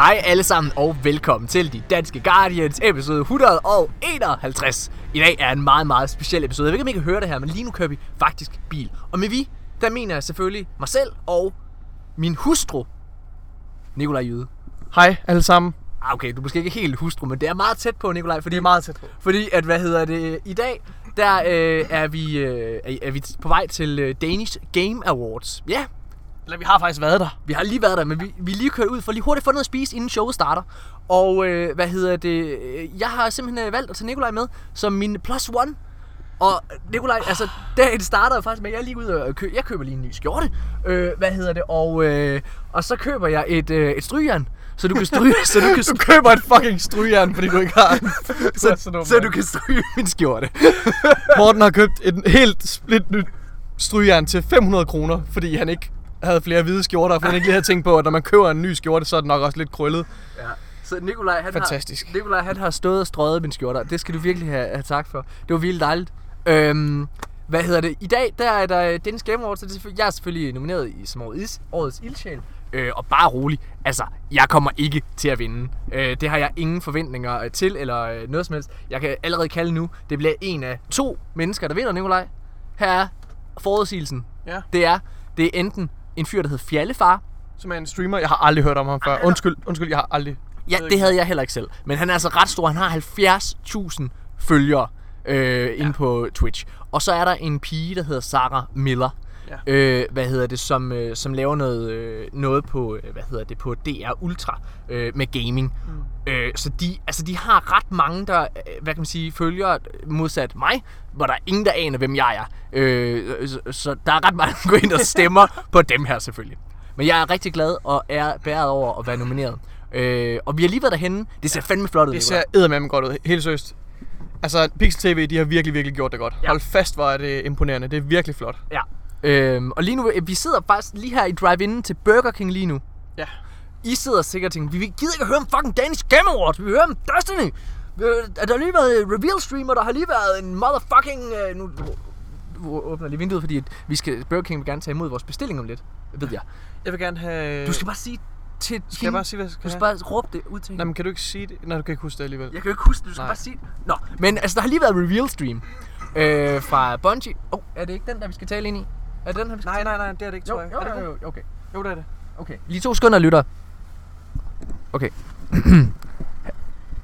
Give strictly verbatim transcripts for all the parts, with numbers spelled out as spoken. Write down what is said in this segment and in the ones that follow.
Hej alle sammen og velkommen til De Danske Guardians episode et hundrede og enoghalvtreds. I dag er en meget, meget speciel episode. Jeg ved ikke, om I kan høre det her, men lige nu kører vi faktisk bil. Og med vi, der mener jeg selvfølgelig mig selv og min hustru, Nicolai Jyde. Hej alle sammen. Ah, okay, du er måske ikke helt hustru, men det er meget tæt på, Nicolai. Fordi, det er meget tæt på. Fordi, at, hvad hedder det, i dag, der øh, er, vi, øh, er vi på vej til øh, Danish Game Awards. Ja. Yeah. Eller vi har faktisk været der. Vi har lige været der, men vi, vi er lige kørt ud for lige hurtigt at få noget at spise, inden showet starter. Og øh, hvad hedder det? Jeg har simpelthen valgt at tage Nikolaj med som min plus one. Og Nikolaj, altså dagen starter faktisk med, jeg er lige ude og købe. Jeg køber lige en ny skjorte. Øh, hvad hedder det? Og, øh, og så køber jeg et, øh, et strygjern. Så du kan stryge, så du kan stryge. Du køber et fucking strygjern, fordi du ikke har en. Så, så, så du kan stryge min skjorte. Morten har købt et helt split nyt strygjern til fem hundrede kroner, fordi han ikke havde flere hvide skjorter, for han ikke lige havde tænkt på, at når man køber en ny skjorte, så er den nok også lidt krøllet. Ja. Så Nikolaj, han Fantastisk. Har, Nikolaj, han har stået og strøget mine skjorter. Det skal du virkelig have, have tak for. Det var vildt dejligt. Øhm, hvad hedder det? I dag, der er der Danish Game Awards, så jeg er selvfølgelig nomineret i som årets, årets ildsjæl. Øh, og bare rolig, altså, jeg kommer ikke til at vinde. Øh, det har jeg ingen forventninger til, eller noget som helst. Jeg kan allerede kalde nu, det bliver en af to mennesker, der vinder, Nikolaj. Her er forudsigelsen. Ja. Det er, det er enten en fyr, der hed Fjallefar. Som er en streamer. Jeg har aldrig hørt om ham før. Undskyld, undskyld, jeg har aldrig. Ja, det havde jeg heller ikke selv. Men han er altså ret stor. Han har halvfjerds tusind følgere øh, ja. inde på Twitch. Og så er der en pige, der hedder Sarah Miller. Ja. Øh, hvad hedder det? Som, øh, som laver noget, øh, noget på, hvad hedder det, på D R Ultra øh, med gaming. Mm. Øh, så de, altså, de har ret mange, der, hvad kan man sige, følgere modsat mig. Hvor der er ingen, der aner, hvem jeg er. Øh, så, så der er ret mange, der går ind og stemmer på dem her selvfølgelig. Men jeg er rigtig glad og er bæret over at være nomineret. Øh, og vi har lige været derhenne. Det ser ja, fandme flot ud. Det ser eddermame godt ud. Helt seriøst. Altså, Pixel T V, de har virkelig, virkelig gjort det godt. Ja. Hold fast, hvor er det imponerende. Det er virkelig flot. Ja. Øhm, og lige nu, vi sidder faktisk lige her i drive-in til Burger King lige nu. Ja. I sidder sikkert og tænker, vi gider ikke høre om fucking Danish Game Awards. Vi hører om Destiny. Der har lige været reveal streamer, der har lige været en motherfucking... Øh, nu åbner lige vinduet, fordi vi skal, Burger King vil gerne tage imod vores bestilling om lidt. Ved jeg. Jeg vil gerne have... Du skal bare sige til... Skal jeg bare sige, hvad jeg skal Du skal have? Bare råbe det ud til hende. Nej, men kan du ikke sige det? Nej, du kan ikke huske det alligevel. Jeg kan ikke huske det, du skal Nej. Bare sige det. Nå, men altså, der har lige været reveal stream øh, fra Bungie. Åh, oh, er det ikke den, der vi skal tale ind i? Er det den her, vi skal Nej, nej, nej, det er det ikke, tror jeg. Jo, jo, er det jo, jo, okay. Jo, det er det. Okay. Lige to sekunder, lytter. Okay.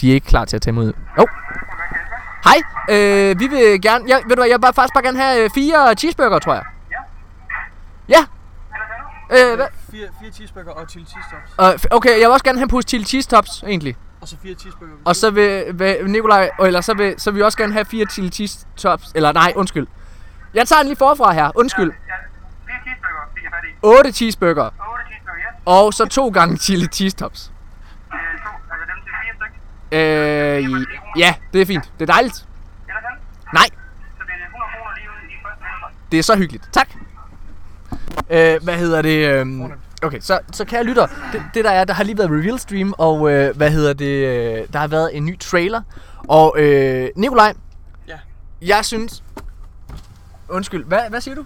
De er ikke klar til at tage imod. Jo. Oh. Hej, øh, vi vil gerne... Ja, ved du hvad, jeg vil bare, faktisk bare gerne have fire cheeseburger, tror jeg. Ja. Ja. Øh, hvad? Fire, fire cheeseburger og chili cheese tops. Uh, okay, jeg vil også gerne have en pose chili cheese tops, egentlig. Og så fire cheeseburger. Og så vil, vil Nikolaj... Eller så vil, så vil vi også gerne have fire chili cheese tops. Eller nej, undskyld. Jeg tager den lige forfra her, undskyld. Ja, ja. Fire cheeseburger fik jeg fat i. Otte cheeseburger. Otte cheeseburger, yes. Og så to gange chili cheese tops. Øh, to. Altså dem til fire stykker. Øh, ja, det er fint. Det er dejligt. Ellers han? Nej. Så bliver det hundrede kroner lige ude i første minutter. Det er så hyggeligt. Tak. Øh, hvad hedder det? Okay, så, så kære lytter, det, det der er, der har lige været reveal stream, og øh, hvad hedder det? Der har været en ny trailer. Og øh, Nikolaj, ja. Jeg synes... Undskyld, hvad, hvad siger du?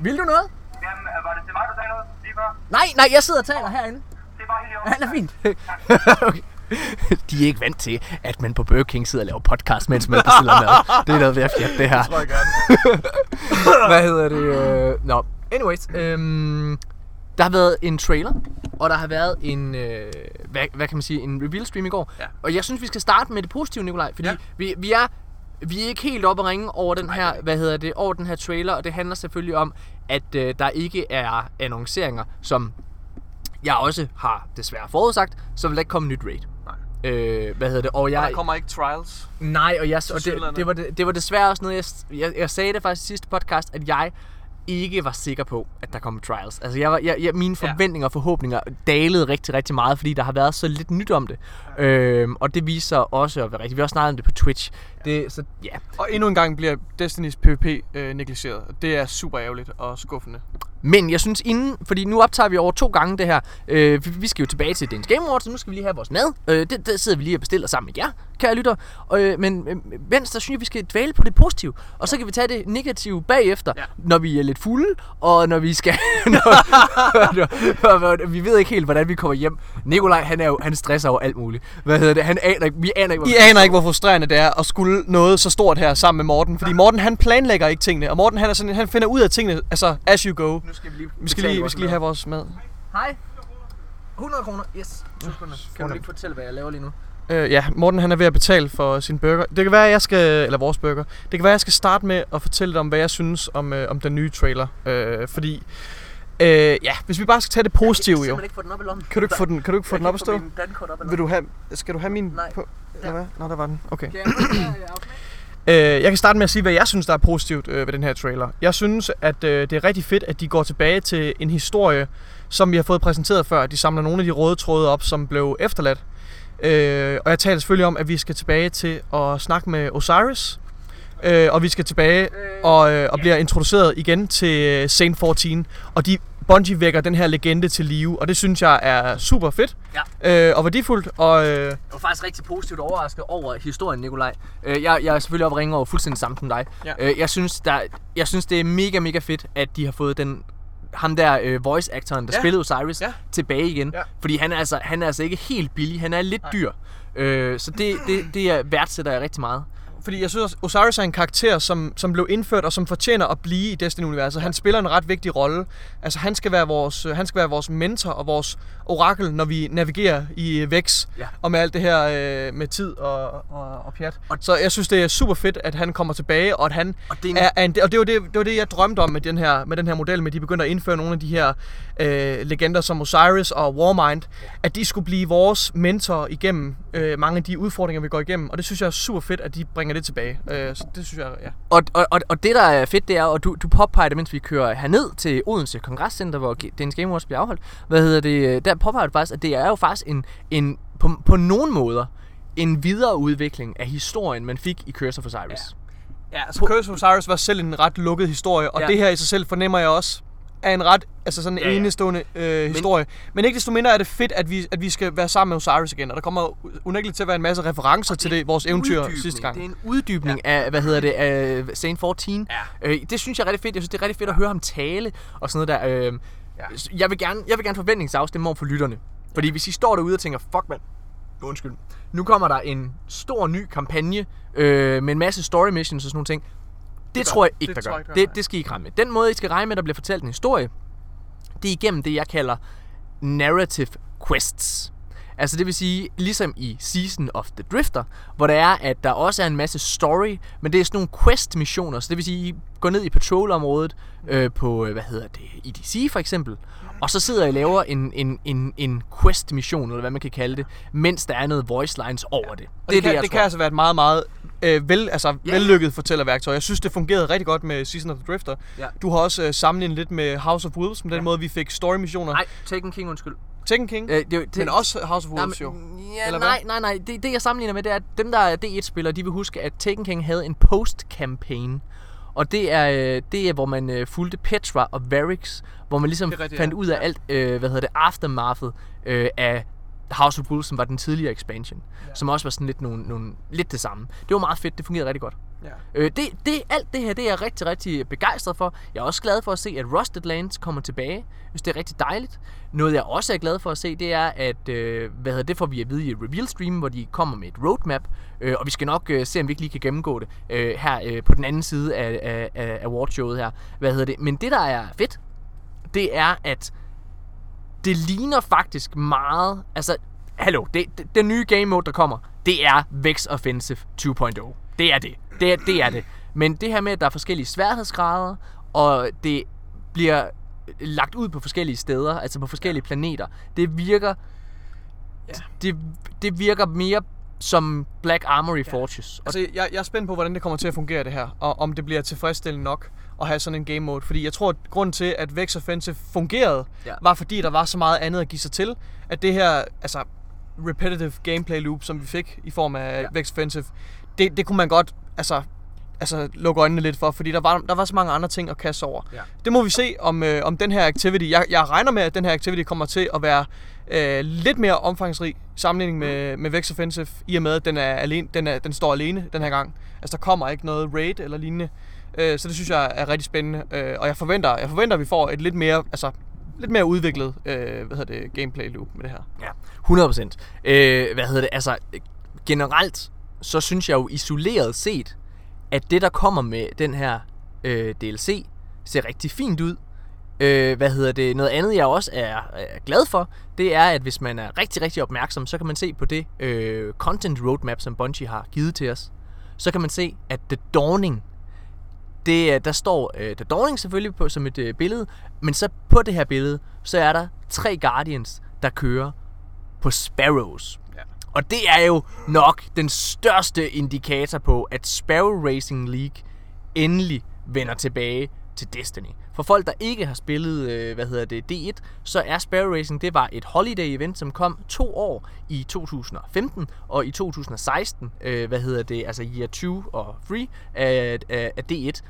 Vil du noget? Jamen, var det til mig, du sagde noget lige før? Nej, nej, jeg sidder og taler herinde. Det er bare helt i orden. Ja, det er fint. Okay. De er ikke vant til, at man på Burger King sidder og laver podcast, mens man bestiller mad. Det er noget ved at fjerde, det her. Det tror jeg gerne. Hvad hedder det? Nå, anyways. Øhm, der har været en trailer, og der har været en, øh, hvad, hvad kan man sige, en reveal stream i går. Ja. Og jeg synes, vi skal starte med det positive, Nikolaj, fordi ja. vi, vi er... Vi er ikke helt oppe at ringe over den her, hvad hedder det, over den her trailer, og det handler selvfølgelig om, at øh, der ikke er annonceringer, som jeg også har desværre forudsagt, så vil der ikke komme nyt raid. Nej. Øh, hvad hedder det? Og jeg og der kommer ikke trials. Nej, og jeg og det, det var det, det var desværre også noget jeg, jeg jeg sagde det faktisk i sidste podcast, at jeg ikke var sikker på, at der kom trials. Altså, jeg var, jeg, jeg, mine forventninger og forhåbninger dalede rigtig, rigtig meget, fordi der har været så lidt nyt om det. Ja. Øhm, og det viser også at være rigtigt. Vi har også snakket om det på Twitch. Ja. Det, så, yeah. Og endnu en gang bliver Destinys PvP øh, negligeret. Det er super ærgerligt og skuffende. Men jeg synes inden, fordi nu optager vi over to gange det her, øh, vi, vi skal jo tilbage til Danish Game Awards, så nu skal vi lige have vores mad. Øh, det, det sidder vi lige og bestiller sammen med jer, kære lytter. Øh, men øh, venstre synes jeg, vi skal dvæle på det positive, og så kan vi tage det negative bagefter, ja. Når vi er lidt fulde, og når vi skal... når, vi ved ikke helt, hvordan vi kommer hjem. Nikolaj, han er jo, han stresser over alt muligt. Hvad hedder det? Han aner ikke, vi aner ikke, I aner ikke, hvor frustrerende det er at skulle noget så stort her sammen med Morten, fordi Morten, han planlægger ikke tingene, og Morten, han, er sådan, han finder ud af tingene, altså as you go. Nu skal vi lige, vi skal lige, vi skal lige have vores mad. Hej. hundrede kroner. Yes. Kan du lige fortælle, hvad jeg laver lige nu? Øh, ja, Morten han er ved at betale for sin burger. Det kan være, jeg skal, eller vores burger. Det kan være, jeg skal starte med at fortælle dig om, hvad jeg synes om, øh, om den nye trailer. Øh, fordi, øh, ja, hvis vi bare skal tage det positive, jo. Jeg kan ikke få den op i lommen. Kan du ikke få den, kan du ikke få den op at stå? Vil du have, skal du have min på? Nej. Hvad? Nå, der var den. Okay. Jeg kan starte med at sige, hvad jeg synes, der er positivt øh, ved den her trailer. Jeg synes, at øh, det er rigtig fedt, at de går tilbage til en historie, som vi har fået præsenteret før. De samler nogle af de røde tråde op, som blev efterladt. Øh, og jeg taler selvfølgelig om, at vi skal tilbage til at snakke med Osiris. Øh, og vi skal tilbage og, øh, og bliver introduceret igen til Saint fourteen. Og de, Bungie vækker den her legende til live, og det synes jeg er super fedt. Ja. Øh, og værdifuldt. Og, øh... Jeg var faktisk rigtig positivt overrasket over historien, Nikolaj. Øh, jeg, jeg er selvfølgelig oppe at ringe over fuldstændig sammen som dig. Ja. Øh, jeg, synes, der, jeg synes, det er mega, mega fedt, at de har fået den... ham der øh, voice-aktoren, der ja. spillede Osiris, ja. tilbage igen. Ja. Fordi han er, altså, han er altså ikke helt billig, han er lidt Nej. dyr. Øh, så det, det, det værdsætter jeg rigtig meget. Fordi jeg synes, Osiris er en karakter, som, som blev indført og som fortjener at blive i Destiny-universet. Ja. Han spiller en ret vigtig rolle. Altså, han skal være vores, han skal være vores mentor og vores orakel, når vi navigerer i Vex. Ja. Og med alt det her øh, med tid og, og, og pjat. Og så jeg synes, det er super fedt, at han kommer tilbage, og at han og det er, en... er, er en, og det var det, det var det, jeg drømte om med den her, med den her model, med de begyndte at indføre nogle af de her øh, legender som Osiris og Warmind, ja. At de skulle blive vores mentor igennem øh, mange af de udfordringer, vi går igennem. Og det synes jeg er super fedt, at de bringer det tilbage. Øh, så det synes jeg, ja. Og, og, og det, der er fedt, det er, og du, du påpeger det, mens vi kører herned til Odense Kongresscenter, hvor Danish Game Awards bliver afholdt. Hvad hedder det? Der påpeger det faktisk, at det er jo faktisk en, en på, på nogen måder en videreudvikling af historien, man fik i Curse of Osiris. Ja, ja altså på, Curse of Osiris var selv en ret lukket historie, og ja. Det her i sig selv fornemmer jeg også er en ret, altså sådan en ja, ja. enestående øh, historie. Men, men ikke desto mindre er det fedt, at vi, at vi skal være sammen med Osiris igen, og der kommer unægteligt til at være en masse referencer til det, vores eventyr sidste gang. Det er en uddybning ja. af, hvad hedder det, af Saint fourteen. Ja. Øh, det synes jeg er rigtig fedt. Jeg synes, det er rigtig fedt at høre ham tale og sådan noget der. Øh, ja. Jeg vil gerne, jeg vil gerne forventningsafstemme over for lytterne. Fordi hvis I står derude og tænker, fuck mand, undskyld, nu kommer der en stor ny kampagne øh, med en masse story missions og sådan nogle ting. Det, det tror jeg ikke, det der gør. Jeg, der det, det skal I ikke regne med. Den måde, I skal regne med, der bliver fortalt en historie, det er igennem det, jeg kalder narrative quests. Altså det vil sige, ligesom i Season of the Drifter, hvor der er, at der også er en masse story, men det er sådan nogle quest-missioner. Så det vil sige, I går ned i patrolområdet øh, på, hvad hedder det, I D C for eksempel, og så sidder I og laver en, en, en, en quest-mission, eller hvad man kan kalde det, mens der er noget voice lines over det. Det, det, kan, det, det kan altså være et meget, meget øh, vel, altså, yeah. vellykket fortællerværktøj. Jeg synes, det fungerede rigtig godt med Season of the Drifter. Yeah. Du har også øh, sammenlignet lidt med House of Wolves, med den yeah. måde, vi fik story-missioner. Nej, Taken King, undskyld. Taken King, øh, det, det, men også House of Wolves, jo. Ja, nej, nej, nej. Det, det, jeg sammenligner med, det er, at dem, der er D one-spillere, de vil huske, at Taken King havde en post-campaign. Og det er, det er hvor man øh, fulgte Petra og Varix, hvor man ligesom rigtig, fandt ja. ud af alt, øh, hvad hedder det, aftermathet øh, af House of Wolves, som var den tidligere expansion, ja. Som også var sådan lidt, nogle, nogle, lidt det samme. Det var meget fedt, det fungerede rigtig godt. Ja. Øh, det, det, alt det her, det er jeg rigtig, rigtig begejstret for. Jeg er også glad for at se, at Rusted Lands kommer tilbage. Jeg synes, det er rigtig dejligt. Noget, jeg også er glad for at se, det er, at øh, hvad hedder det, får vi at vide i reveal-streamen, hvor de kommer med et roadmap. Øh, og vi skal nok øh, se, om vi ikke lige kan gennemgå det øh, her øh, på den anden side af, af, af awardshowet her. Hvad hedder det? Men det, der er fedt, det er, at det ligner faktisk meget... Altså, hallo, det, det, den nye game mode, der kommer, det er Vex Offensive two point oh. Det er det. Det er, det er det. Men det her med, at der er forskellige sværhedsgrader, og det bliver lagt ud på forskellige steder, altså på forskellige planeter, det virker, ja. det, det virker mere som Black Armory ja. Forges. Altså, jeg, jeg er spændt på, hvordan det kommer til at fungere det her, og om det bliver tilfredsstillende nok at have sådan en game mode. Fordi jeg tror, at grunden til, at Vex Offensive fungerede, ja. var fordi, der var så meget andet at give sig til, at det her altså repetitive gameplay loop, som vi fik i form af ja. Vex Offensive, det, det kunne man godt altså altså, lukke øjnene lidt for, fordi der var, der var så mange andre ting at kaste over. Ja. Det må vi se om, øh, om den her activity. Jeg, jeg regner med, at den her activity kommer til at være øh, lidt mere omfangsrig sammenligning med, med Vex Offensive, i og med, at den, er alene, den, er, den står alene den her gang. Altså, der kommer ikke noget raid eller lignende. Øh, så det synes jeg er rigtig spændende. Øh, og jeg forventer, jeg forventer, at vi får et lidt mere... Altså, lidt mere udviklet, øh, hvad hedder det, gameplay loop med det her. Ja, hundrede procent. Øh, hvad hedder det, altså generelt, så synes jeg jo isoleret set, at det der kommer med den her øh, D L C, ser rigtig fint ud. Øh, hvad hedder det, noget andet jeg også er, er glad for, det er, at hvis man er rigtig, rigtig opmærksom, så kan man se på det øh, content roadmap, som Bungie har givet til os. Så kan man se, at The Dawning, det, der står øh, The Dawning selvfølgelig på, som et øh, billede, men så på det her billede, så er der tre Guardians, der kører på Sparrows. Ja. Og det er jo nok den største indikator på, at Sparrow Racing League endelig vender tilbage til Destiny. For folk, der ikke har spillet, øh, hvad hedder det, D et, så er Sparrow Racing, det var et holiday-event, som kom to år i to tusind og femten og i to tusind og seksten, øh, hvad hedder det, altså year tyve og free af, af, af D et,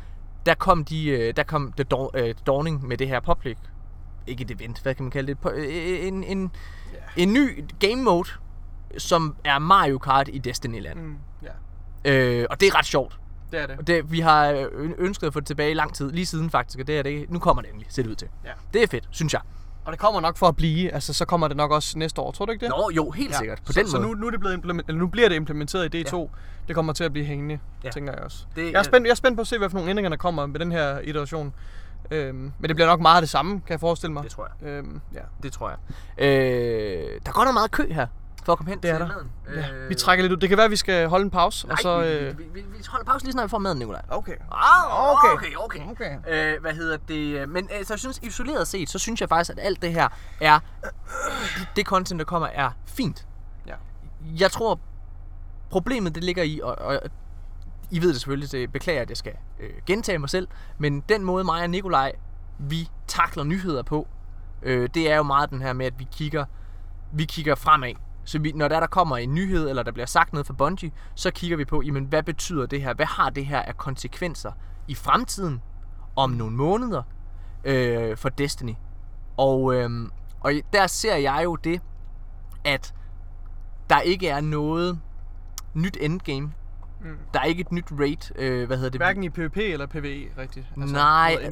der kom, de, der kom The Dawning med det her public, ikke et event, hvad kan man kalde det, en, en, en ny game mode, som er Mario Kart i Destiny-land. Mm, yeah. øh, og det er ret sjovt. Det er det. det. Vi har ønsket at få det tilbage i lang tid, lige siden faktisk, og det er det. Nu kommer det endelig, ser det ud til. Ja. Det er fedt, synes jeg. Og det kommer nok for at blive, altså så kommer det nok også næste år, tror du ikke det? Nå, jo, helt ja. sikkert. På så den så nu, nu, er det blevet implement- eller nu bliver det implementeret i D to, ja. Det kommer til at blive hængende, ja. tænker jeg også. Det, jeg, er spændt, jeg er spændt på at se, hvad for nogle ændringer der kommer med den her iteration. Øhm, men det bliver nok meget det samme, kan jeg forestille mig. Det tror jeg. Øhm, ja. Det tror jeg. Øh, der går nok meget kø her. For at komme hen til maden. Ja, øh... Vi trækker lidt ud. Det kan være, at vi skal holde en pause. Nej, og så, øh... vi, vi, vi holder pause lige snart, vi får maden, Nikolaj. Okay. Ah, okay, okay, okay. okay. okay. Øh, hvad hedder det? Men øh, så jeg synes, isoleret set, så synes jeg faktisk, at alt det her er... Det content, der kommer, er fint. Ja. Jeg tror, problemet det ligger i... Og, og, I ved det selvfølgelig, det beklager, at jeg skal øh, gentage mig selv. Men den måde, mig og Nikolaj, vi takler nyheder på, øh, det er jo meget den her med, at vi kigger, vi kigger fremad. Så vi, når der, der kommer en nyhed, eller der bliver sagt noget fra Bungie, så kigger vi på, jamen, hvad betyder det her? Hvad har det her af konsekvenser i fremtiden, om nogle måneder, øh, for Destiny? Og, øh, og der ser jeg jo det, at der ikke er noget nyt endgame. Mm. Der er ikke et nyt raid. Øh, hvad hedder det? Hverken i PvP eller PvE, rigtigt. Altså, nej,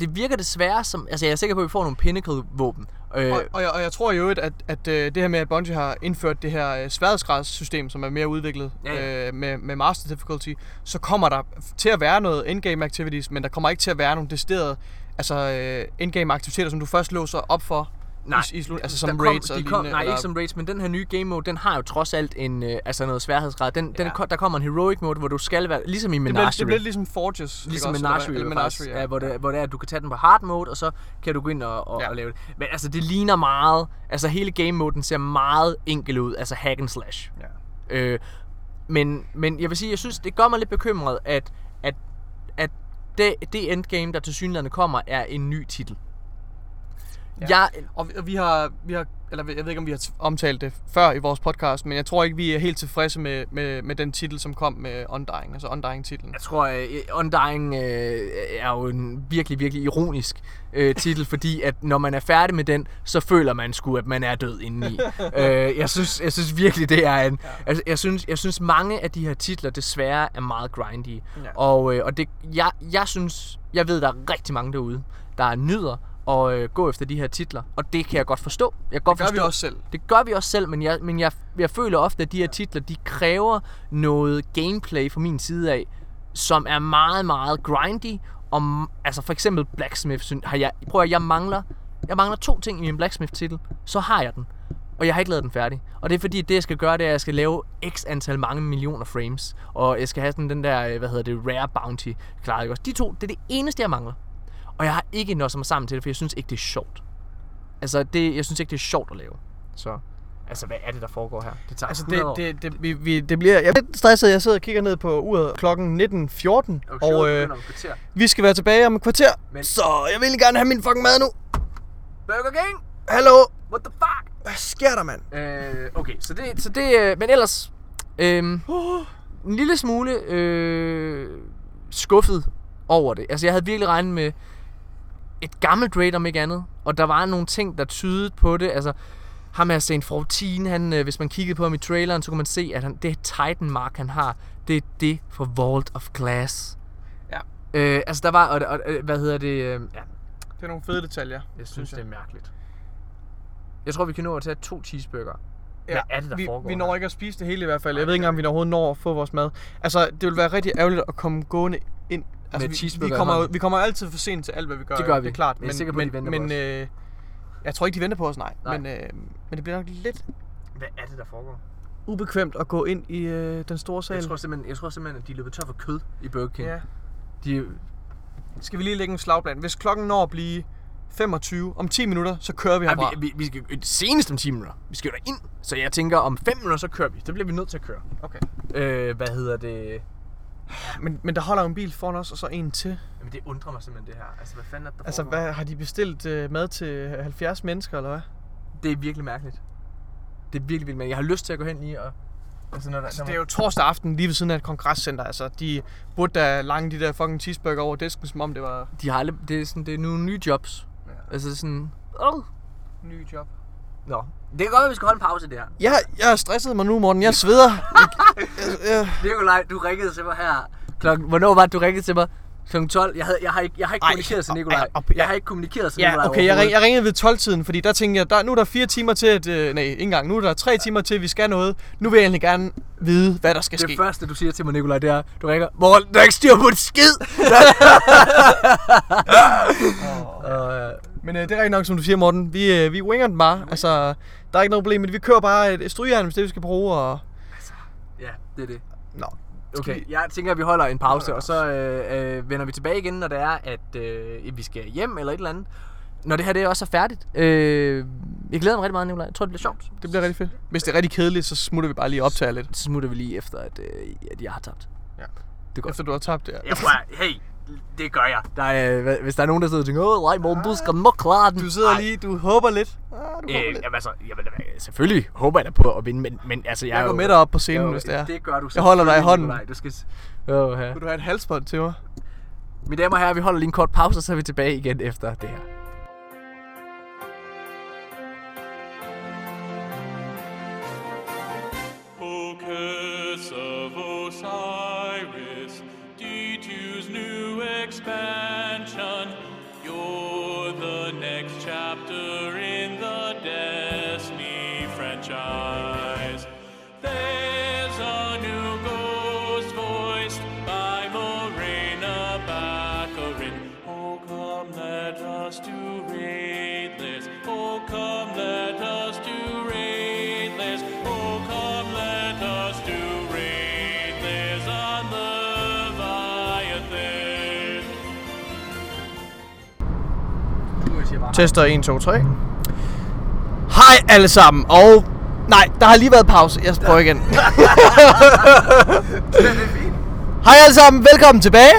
det virker desværre som... Altså, jeg er sikker på, at vi får nogle pinnacle-våben. Øh, og, og, jeg, og jeg tror jo, at, at, at det her med, at Bungie har indført det her sværhedsgradssystem, som er mere udviklet, ja. øh, med, med master difficulty, så kommer der til at være noget endgame activities, men der kommer ikke til at være nogle deciderede altså, endgame aktiviteter, som du først låser op for. Nej, i, i slu- altså som kom, raids og lignende, kom, nej, eller... ikke som raids, men den her nye game mode, den har jo trods alt en øh, altså noget sværhedsgrad. Den, ja. den, der kommer en heroic mode, hvor du skal være ligesom i Menagerie. Det bliver ligesom Forges, ligesom Menagerie, eller Menagerie, ja. ja, hvor det hvor det er, at du kan tage den på hard mode, og så kan du gå ind og, og, ja. og lave det. Men altså det ligner meget, altså hele game moden ser meget enkel ud, altså hack and slash. Ja. Øh, men men jeg vil sige, jeg synes det gør mig lidt bekymret, at at at det det endgame der tilsyneladende kommer er en ny titel. Ja. Jeg, og vi har, vi har, eller jeg ved ikke om vi har omtalt det før i vores podcast, men jeg tror ikke vi er helt tilfredse med, med, med den titel som kom med Undying, altså Undying-titlen. Jeg tror uh, Undying uh, er jo en virkelig, virkelig ironisk uh, titel, fordi at når man er færdig med den, så føler man sgu at man er død indeni. uh, jeg, synes, jeg synes virkelig det er en, ja. altså, jeg, synes, jeg synes mange af de her titler desværre er meget grindy, ja. og, uh, og det, jeg, jeg synes, jeg ved der er rigtig mange derude, der nyder og øh, gå efter de her titler, og det kan jeg godt forstå. Jeg kan godt det gør forstå. vi også selv. Det gør vi også selv, men jeg, men jeg, jeg føler ofte, at de her titler, de kræver noget gameplay fra min side af, som er meget, meget grindy. Om, altså for eksempel Blacksmith, har jeg, prøv at jeg mangler, jeg mangler to ting i min Blacksmith-titel, så har jeg den, og jeg har ikke lavet den færdig. Og det er fordi, at det jeg skal gøre, det er, at jeg skal lave x antal mange millioner frames, og jeg skal have sådan den der, hvad hedder det, rare bounty, klarer jeg også. De to, det er det eneste, jeg mangler. Og jeg har ikke noget som er sammen til det, for jeg synes ikke, det er sjovt. Altså, det, jeg synes ikke, det er sjovt at lave. Så, altså, hvad er det, der foregår her? Det tager altså, det, det, det, vi, vi, det bliver... Jeg er lidt stresset, jeg sidder og kigger ned på uret klokken nitten fjorten. Og, og øh, vi skal være tilbage om et kvarter. Men... Så jeg vil gerne have min fucking mad nu. Burger King! Hallo! What the fuck? Hvad sker der, mand? Øh, okay, så det... Så det øh, men ellers... Øh, en lille smule... Øh, skuffet over det. Altså jeg havde virkelig regnet med et gammelt raid om ikke andet, og der var nogle ting, der tydede på det. Altså ham her Saint fourteen, han, hvis man kiggede på ham i traileren, så kunne man se, at han, det Titan Mark, han har, det er det for Vault of Glass. Ja. Øh, altså der var, og, og, hvad hedder det? Øh, ja. Det er nogle fede detaljer. Jeg synes, jeg. det er mærkeligt. Jeg tror, vi kan nå at tage to cheeseburger. Ja, er det, der vi, vi når ikke at spise det hele i hvert fald. Jeg Ej, ved ikke engang, om vi overhovedet når at få vores mad. Altså, det vil være rigtig ærgerligt at komme gående ind. Altså, vi, vi, kommer, vi kommer altid for sent til alt, hvad vi gør. Det gør vi. Det er klart. Men, jeg, er men, på, men øh, jeg tror ikke, de venter på os, nej. nej. Men, øh, men det bliver nok lidt... Hvad er det, der foregår? Ubekvemt at gå ind i øh, den store sal. Jeg tror simpelthen, jeg tror simpelthen at de løber tør for kød i Burger King. Ja. De... Skal vi lige lægge en slagplan? Hvis klokken når at blive femogtyve, om ti minutter, så kører vi herfra. Ej, vi, vi skal senest om ti minutter. Vi skal jo derind, så jeg tænker, om fem minutter, så kører vi. Det bliver vi nødt til at køre. Okay. Øh, hvad hedder det? Men, men der holder jo en bil foran os, og så en til. Jamen det undrer mig simpelthen det her. Altså hvad fanden er der Altså hvad, har de bestilt øh, mad til halvfjerds mennesker, eller hvad? Det er virkelig mærkeligt. Det er virkelig vildt, men jeg har lyst til at gå hen lige og... Altså, når der, altså, når man... Det er jo torsdag aften lige ved siden af et kongresscenter. Altså de burde da lange de der fucking cheeseburger over disken, som om det var... De har alle... Det er, sådan, det er nogle nye jobs. Altså sådan... Åh! Oh. Ny job. Nå. Det kan godt at vi skal holde en pause der. Ja, jeg har stresset mig nu, Morten. Jeg sveder. Nikolaj, du ringede til mig her. Klokken... Hvornår var det, du ringede til mig? klokken tolv. Jeg, havde, jeg, har, ikke, jeg har ikke kommunikeret til Nikolaj. Jeg har ikke kommunikeret til Nikolaj. Ja, okay. Jeg, ring, jeg ringede ved tolv-tiden, fordi der tænkte jeg, der, nu er der fire timer til, at... Øh, nej, ikke engang. Nu er der tre timer til, vi skal noget. Nu vil jeg egentlig gerne vide, hvad der skal ske. Det første, du siger til mig, Nikolaj, det er, du ringer, Morten, der er ikke styr på en skid! oh. Og, øh, Men øh, det er rigtig nok, som du siger, Morten. Vi, øh, vi winger den bare. Altså, der er ikke noget problem, men vi kører bare et, et strygejern, hvis det vi skal bruge, og... Altså, ja, det er det. Nå. Okay, jeg tænker, at vi holder en pause, og så øh, øh, vender vi tilbage igen, når det er, at øh, vi skal hjem eller et eller andet. Når det her det også er færdigt. Øh, jeg glæder mig rigtig meget, Nicolaj. Jeg tror, det bliver sjovt. Det bliver rigtig fedt. Hvis det er rigtig kedeligt, så smutter vi bare lige optager lidt. Så smutter vi lige efter, at, øh, at jeg har tabt. Ja. Det går. Efter du har tabt, ja. Jeg prøver, hey. Det gør jeg. Der er, hvis der er nogen, der sidder og tænker, åh, nej, Morten, du skal nok klare den. Du sidder Ej. lige, du håber lidt. Ah, du håber øh, lidt. Jamen altså, jamen, selvfølgelig håber jeg da på at vinde, men, men altså, jeg, jeg går jo, med dig op på scenen, jo, hvis det er. Det gør du. Jeg holder dig i hånden. Nej, du skal... Oh, ja. Vil du have et halsbånd til mig? Mine damer og herrer, vi holder lige en kort pause, og så er vi tilbage igen efter det her. Expansion, you're the next chapter in the Destiny franchise. There's a new ghost voiced by Morena Baccarin. Oh, come, let us do raid this. Oh, come, let us do raid this. Oh, come, let us do raid this on the Leviathan. Tester en, to, tre. Hej alle sammen, og... Nej, der har lige været pause. Jeg prøver igen. Hej alle sammen, velkommen tilbage.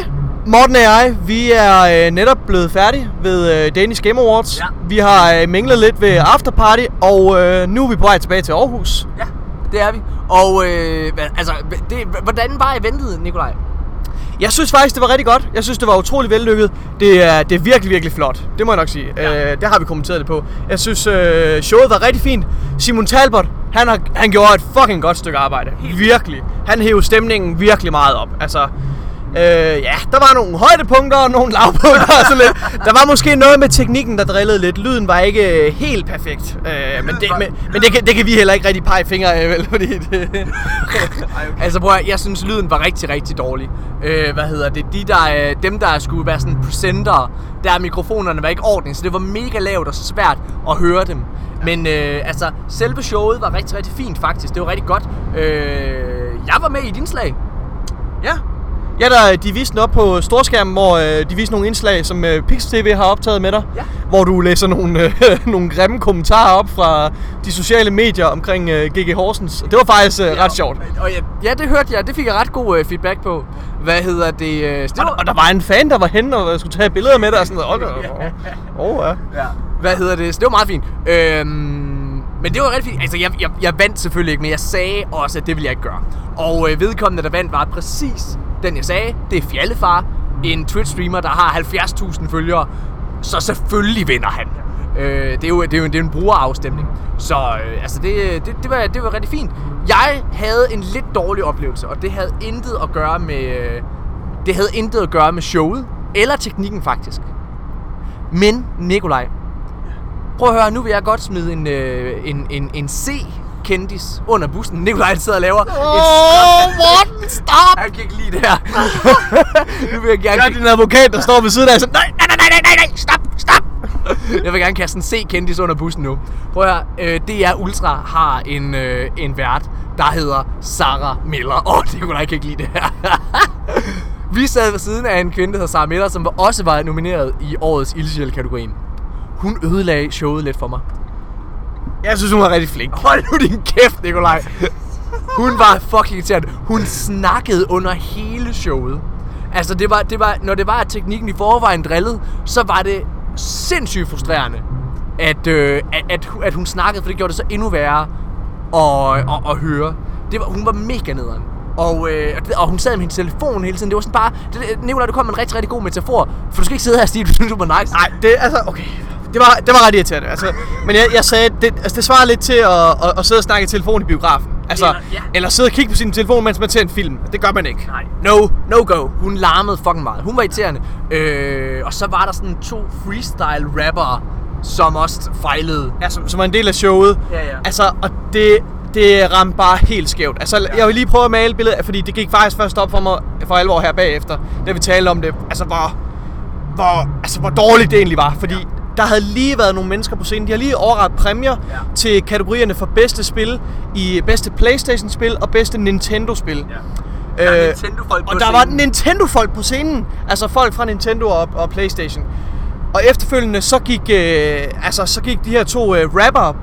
Morten og jeg, vi er øh, netop blevet færdige ved øh, Danish Game Awards. Ja. Vi har øh, minglet lidt ved afterparty, og øh, nu er vi på vej tilbage til Aarhus. Ja, det er vi. Og øh, altså, det, hvordan var I ventet, Nikolaj? Jeg synes faktisk, det var rigtig godt. Jeg synes, det var utrolig vellykket. Det er, det er virkelig, virkelig flot. Det må jeg nok sige. Ja. Øh, det har vi kommenteret det på. Jeg synes, øh, showet var rigtig fint. Simon Talbot, han, har, han gjorde et fucking godt stykke arbejde. Virkelig. Han hævde stemningen virkelig meget op. Altså, øh, ja, der var nogle højdepunkter og nogle lavpunkter og sådan lidt. Der var måske noget med teknikken, der drillede lidt. Lyden var ikke helt perfekt. Øh, men det, men, men det, kan, det kan vi heller ikke rigtig pege fingre af, vel? Fordi det... Ej, okay. Altså, bror, jeg synes, lyden var rigtig, rigtig dårlig. Øh, hvad hedder det? De der, øh, dem, der skulle være sådan presenter, der mikrofonerne var ikke ordentligt, så det var mega lavt og svært at høre dem. Ja. Men øh, altså, selve showet var rigtig, rigtig fint faktisk. Det var rigtig godt. Øh, jeg var med i et indslag. Ja. Ja, der, de viste den op på storskærmen, hvor øh, de viste nogle indslag, som øh, Pixel T V har optaget med dig. Ja. Hvor du læser nogle, øh, nogle grimme kommentarer op fra de sociale medier omkring øh, G G Horsens. Det var faktisk øh, ret sjovt. Ja, og, og, ja, det hørte jeg. Det fik jeg ret god øh, feedback på. Hvad hedder det? Øh, det var... og, og der var en fan, der var henne og skulle tage billeder med dig og sådan noget. Åh, okay. oh, ja. ja. Hvad hedder det? Så det var meget fint. Øhm... Men det var rigtig fint. Altså, jeg, jeg, jeg vandt selvfølgelig ikke, men jeg sagde også, at det ville jeg ikke gøre. Og øh, vedkommende, der vandt, var præcis den jeg sagde, det er Fjallefar, en Twitch-streamer, der har halvfjerds tusind følgere, så selvfølgelig vinder han. Øh, det, er jo, det, er jo, det er jo en brugerafstemning. Så øh, altså det, det, det, var, det var rigtig fint. Jeg havde en lidt dårlig oplevelse, og det havde intet at gøre med, det havde intet at gøre med showet, eller teknikken faktisk. Men Nikolaj, prøv at høre, nu vil jeg godt smide en, øh, en, en, en C-kendis under bussen. Nikolaj sidder og laver... Åh, Morten, stop! Han kan ikke lide det her. Nu vil jeg gerne... Jeg er din advokat, der står ved siden af sådan... Nej, nej, nej, nej, nej, nej, stop, stop! Jeg vil gerne kaste en C-kendis under bussen nu. Prøv at høre, øh, D R Ultra har en, øh, en vært, der hedder Sarah Miller. Åh, oh, Nikolaj kan ikke lide det her. Vi sad ved siden af en kvinde, der hedder Sarah Miller, som også var nomineret i årets ildsjæl-kategorien. Hun ødelagde showet lidt for mig. Jeg synes, hun var rigtig flink. Hold nu din kæft, Nikolaj. Hun var fucking irriterende. Hun snakkede under hele showet. Altså, det var, det var, når det var, at teknikken i forvejen drillede, så var det sindssygt frustrerende, at, øh, at, at, at hun snakkede, for det gjorde det så endnu værre at, at, at høre. Det var, hun var mega nederen. Og, øh, og hun sad med hendes telefon hele tiden. Det var sådan bare... Nikolaj, du kom med en rigtig, rigtig god metafor, for du skal ikke sidde her og sige, at du synes, du var nice. Nej, det er altså... Okay... Det var, det var ret irriterende, altså, men jeg, jeg sagde, det, altså, det svarer lidt til at, at, at sidde og snakke i telefon i biografen. Altså, eller, ja. eller sidde og kigge på sin telefon, mens man ser en film. Det gør man ikke. Nej. No, no go. Hun larmede fucking meget. Hun var irriterende. Øh, og så var der sådan to freestyle-rappere, som også fejlede. Ja, som, som var en del af showet. Ja, ja. Altså, og det, det ramte bare helt skævt. Altså, ja. Jeg vil lige prøve at male billedet, fordi det gik faktisk først op for mig for alvor her bagefter, da vi talte om det. Altså, hvor, hvor, altså, hvor dårligt det egentlig var, fordi... Ja. Der havde lige været nogle mennesker på scenen. De har lige overrakt præmier ja. til kategorierne for bedste spil, i bedste PlayStation-spil og bedste Nintendo-spil. Ja. Der øh, Nintendo-folk og der scenen. var Nintendo-folk på scenen. Altså folk fra Nintendo og, og PlayStation. Og efterfølgende så gik, øh, altså, så gik de her to øh, rapper,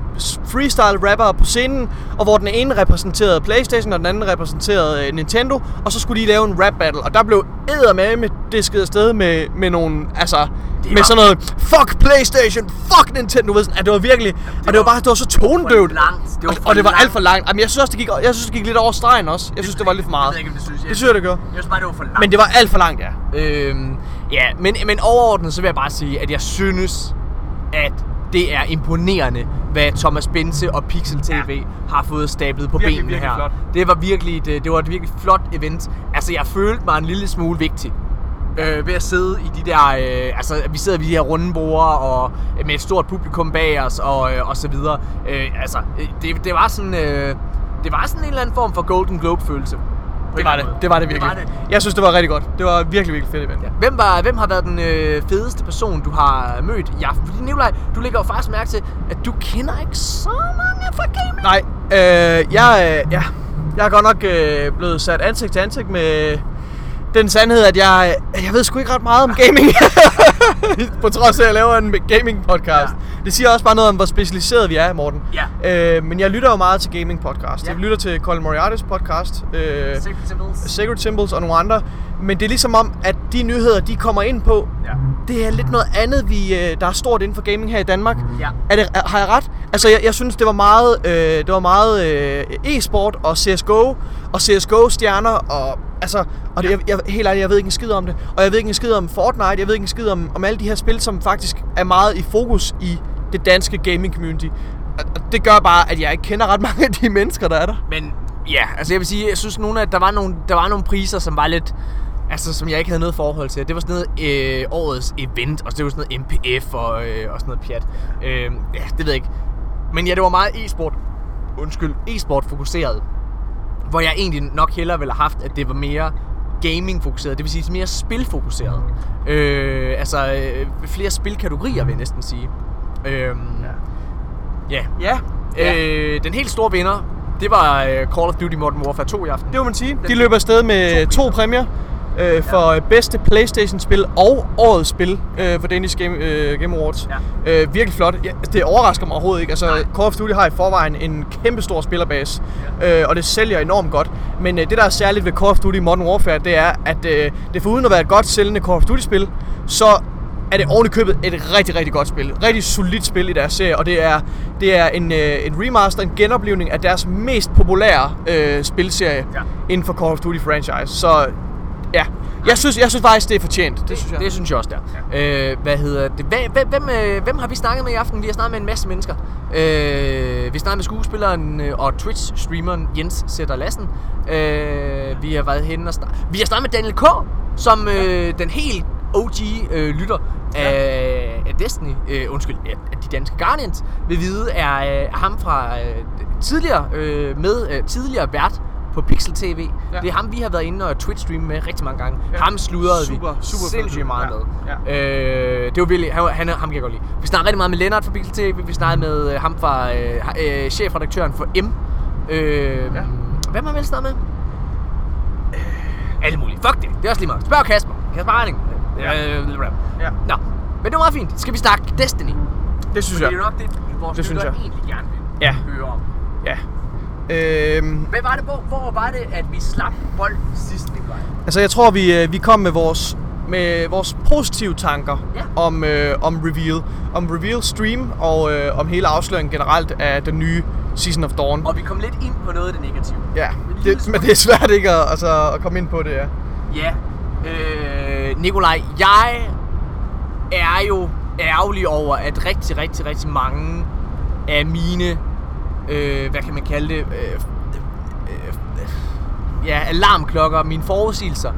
freestyle-rappere på scenen, og hvor den ene repræsenterede PlayStation og den anden repræsenterede øh, Nintendo, og så skulle de lave en rap-battle. Og der blev eddermame disket afsted med, med nogle... altså med sådan noget, fuck PlayStation, fuck Nintendo, du ved sådan, at det var virkelig, jamen, det og det var, var bare, det var så tonedøvt, og, og det var alt for langt, jamen jeg synes også, det gik, jeg synes, det gik lidt over stregen også, jeg det synes, det var lidt for meget, ikke, det synes jeg, det synes jeg, det gør, jeg synes bare, det var for langt, men det var alt for langt, ja. Øhm, ja, men, men overordnet, så vil jeg bare sige, at jeg synes, at det er imponerende, hvad Thomas Bense og Pixel T V ja. har fået stablet på virkelig, benene virkelig her. Flot. Det var virkelig, det, det var et virkelig flot event, altså jeg følte mig en lille smule vigtig. Øh, ved at sidde i de der, øh, altså vi sidder ved de her runde borde og øh, med et stort publikum bag os og, øh, og så videre. Øh, altså det, det var sådan, øh, det var sådan en eller anden form for Golden Globe-følelse. Det var det, det var det virkelig. Det var det. Jeg synes det var rigtig godt. Det var virkelig virkelig fedt event. Ja. Hvem var, hvem har været den øh, fedeste person du har mødt i aften? Fordi Nikolaj, du lægger jo faktisk mærke til, at du kender ikke så mange fra gaming. Nej, øh, jeg, øh, ja, jeg er godt nok øh, blevet sat ansigt til ansigt med. Den sandhed, at jeg, jeg ved sgu ikke ret meget om gaming, på trods af, at jeg laver en gaming-podcast. Ja. Det siger også bare noget om, hvor specialiseret vi er, Morten. Ja. Øh, men jeg lytter jo meget til gaming-podcast. Ja. Jeg lytter til Colin Moriarty's podcast, øh, Sacred Symbols. Sacred Symbols og nogle andre. Men det er ligesom om, at de nyheder, de kommer ind på, ja. det er lidt noget andet, vi, der er stort inden for gaming her i Danmark. Ja. Er det, har jeg ret? Altså, jeg, jeg synes, det var meget, øh, det var meget øh, e-sport og C S G O, og C S G O-stjerner og... Altså, og det, jeg, jeg, helt ærligt, jeg ved ikke en skid om det. Og jeg ved ikke en skid om Fortnite, jeg ved ikke en skid om, om alle de her spil, som faktisk er meget i fokus i det danske gaming community. Og det gør bare, at jeg ikke kender ret mange af de mennesker, der er der. Men ja, altså jeg vil sige, jeg synes nogle af, der var nogle, der var nogle priser, som var lidt... Altså, som jeg ikke havde noget forhold til. Det var sådan noget øh, årets event, og det var sådan noget M P F og, øh, og sådan noget pjat. Øh, ja, det ved jeg ikke. Men ja, det var meget e-sport. Undskyld, e-sport fokuseret. Hvor jeg egentlig nok hellere ville have haft, at det var mere gaming-fokuseret, det vil sige mere spil-fokuseret. Øh, altså øh, flere spilkategorier, vil jeg næsten sige. Øh, ja. Yeah. Ja. Øh, den helt store vinder, det var Call of Duty Modern Warfare to i aften. Det må man sige. De løber afsted med to, to præmier øh, for ja. bedste PlayStation-spil og årets spil øh, for Danish Game, øh, Game Awards. Ja. Øh, virkelig flot. Ja, det overrasker mig overhovedet ikke. Altså, Call of Duty har i forvejen en kæmpestor spillerbase, ja. øh, og det sælger enormt godt. Men øh, det, der er særligt ved Call of Duty Modern Warfare, det er, at øh, det foruden at være et godt sælgende Call of Duty-spil, så er det oven i købet et rigtig, rigtig godt spil. Rigtig solidt spil i deres serie, og det er, det er en, øh, en remaster, en genoplivning af deres mest populære øh, spilserie ja. inden for Call of Duty franchise. Så Ja. Jeg synes, jeg synes faktisk, det er fortjent. Det, det synes jeg. Det synes jeg også der. Ja. Øh, hvad hedder det? Hvem, hvem, hvem har vi snakket med i aften? Vi har snakket med en masse mennesker. Øh, vi snakkede med skuespilleren og Twitch-streameren Jens Sætter Lassen. Øh, vi har været henne og snakket. Vi har snakket med Daniel K, som ja. øh, den helt O G-lytter øh, af ja. Destiny, øh, undskyld, af De Danske Guardians, vil vide, er øh, ham fra øh, tidligere øh, med øh, tidligere vært på Pixel T V. Ja. Det er ham, vi har været inde og Twitch-streame med rigtig mange gange. Ja. Ham sludrede super, vi super sindssygt meget ja. med. Ja. Øh, det var virkelig, han, han, ham kan jeg godt lide. Vi snakkede rigtig meget med Lennart fra Pixel T V, vi snakkede med øh, ham fra øh, øh, chefredaktøren for M. Øh, ja. Hvem har vi snakket med? Øh. Alle mulige. Fuck det, det er også lige meget. Spørg Kasper. Kasper Arning. Ja. Øh, ja. Nå, men det var meget fint. Skal vi snakke Destiny? Det synes jeg. Det er nok det, vores det synes jeg. egentlig gerne vil ja. høre om. Ja. Øhm, Hvad var det, hvor, hvor var det, at vi slap bold sidst, Nikolaj? Altså, jeg tror, vi, vi kom med vores, med vores positive tanker ja. om, øh, om Reveal. Om Reveal Stream og øh, om hele afsløringen generelt af den nye Season of Dawn. Og vi kom lidt ind på noget af det negative. Ja, det, men det er svært ikke at, altså, at komme ind på det, ja. Ja. Øh, Nikolaj, jeg er jo ærgerlig over, at rigtig, rigtig, rigtig mange af mine... Øh, hvad kan man kalde det, øh, øh, øh, øh, ja, alarmklokker, mine forudsigelser,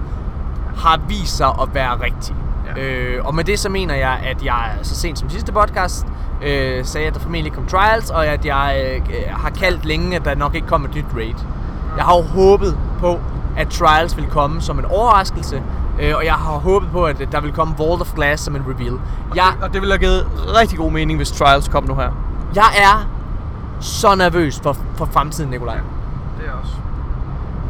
har vist sig at være rigtige. Ja. Øh, og med det så mener jeg, at jeg så sent som sidste podcast øh, sagde, at der formentlig kom Trials, og at jeg øh, har kaldt længe, at der nok ikke kom et nyt raid. Jeg har jo håbet på, at Trials ville komme som en overraskelse, øh, og jeg har håbet på, at der ville komme Vault of Glass som en reveal. Og, jeg, det, og det ville have givet rigtig god mening, hvis Trials kom nu her. Jeg er... så nervøs for, for fremtiden, Nikolaj. Ja, det er også.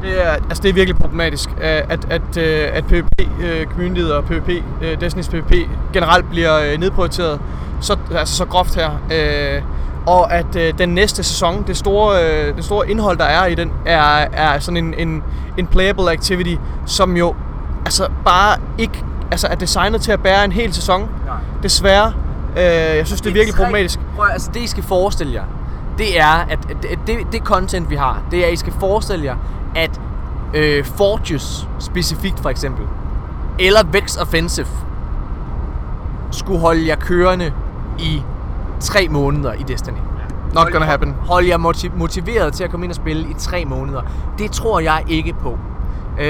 Det er, altså det er virkelig problematisk, at, at, at PvP-communityet og PvP, Destinys PvP generelt bliver nedprioriteret så, altså så groft her. Og at den næste sæson, det store, det store indhold, der er i den, er, er sådan en, en, en playable activity, som jo altså bare ikke altså er designet til at bære en hel sæson. Nej. Desværre. Jeg synes, det er virkelig problematisk. Prøv, altså det, I skal forestille jer, det er, at det, det content, vi har, det er, at I skal forestille jer, at øh, Forges specifikt for eksempel, eller Vex Offensive, skulle holde jer kørende i tre måneder i Destiny. Not hold, gonna happen. Hold jer motiveret til at komme ind og spille i tre måneder. Det tror jeg ikke på. Øh,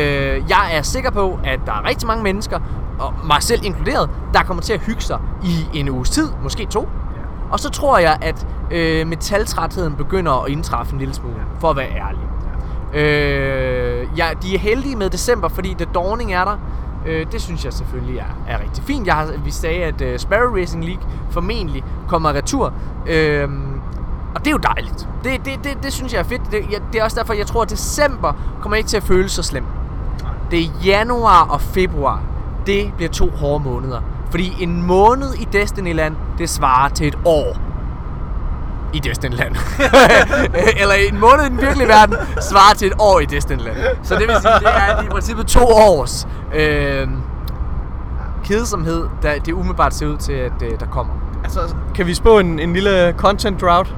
jeg er sikker på, at der er rigtig mange mennesker, og mig selv inkluderet, der kommer til at hygge sig i en uges tid, måske to. Og så tror jeg, at øh, metaltrætheden begynder at indtræffe en lille smule, for at være ærlig. Øh, ja, de er heldige med december, fordi The Dawning er der. Øh, det synes jeg selvfølgelig er, er rigtig fint. Jeg har, vi sagde, at øh, Sparrow Racing League formentlig kommer retur. Øh, og det er jo dejligt. Det, det, det, det synes jeg er fedt. Det, jeg, det er også derfor, jeg tror, at december kommer ikke til at føles så slemt. Det er januar og februar. Det bliver to hårde måneder. Fordi en måned i Destinyland, det svarer til et år i Destinyland. Eller en måned i den virkelige verden, svarer til et år i Destinyland. Så det vil sige, det er i princippet to års øh, kedsomhed, der det umiddelbart ser ud til, at øh, der kommer. Altså, kan vi spå en, en lille content drought?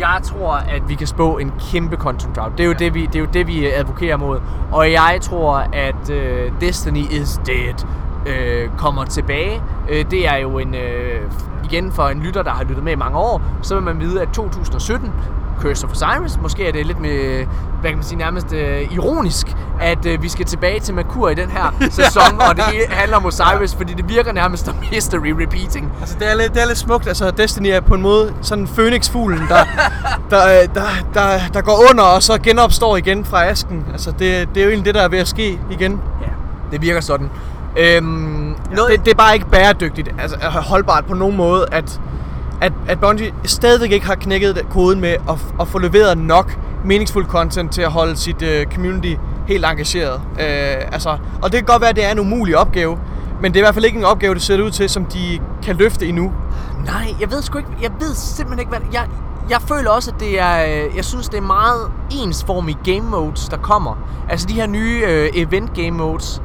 Jeg tror, at vi kan spå en kæmpe content drought. Det er jo, ja. det, vi, det, er jo det, vi advokerer mod. Og jeg tror, at øh, Destiny is dead. Øh, kommer tilbage. Øh, det er jo en øh, igen for en lytter, der har lyttet med i mange år, så vil man vide, at to tusind sytten Curse of Osiris, måske er det lidt med, hvad kan man sige, nærmest øh, ironisk, at øh, vi skal tilbage til Merkur i den her sæson, og det handler om Osiris, fordi det virker nærmest som history repeating. Altså det er lidt, det er lidt smukt, altså Destiny er på en måde sådan fønixfuglen, der, der, der, der, der går under og så genopstår igen fra asken. Altså det, det er jo egentlig det, der er ved at ske igen. Ja, det virker sådan. Øhm, ja. noget, det, det er bare ikke bæredygtigt, altså holdbart på nogen måde, at, at, at Bungie stadig ikke har knækket koden med at, at få leveret nok meningsfuld content til at holde sit uh, community helt engageret. Uh, altså, og det kan godt være, at det er en umulig opgave, men det er i hvert fald ikke en opgave, det ser ud til, som de kan løfte endnu. Nej, jeg ved sgu ikke, jeg ved simpelthen ikke, hvad det, jeg, jeg føler også, at det er, jeg synes, det er meget ensformige game modes, der kommer. Altså de her nye uh, event game modes.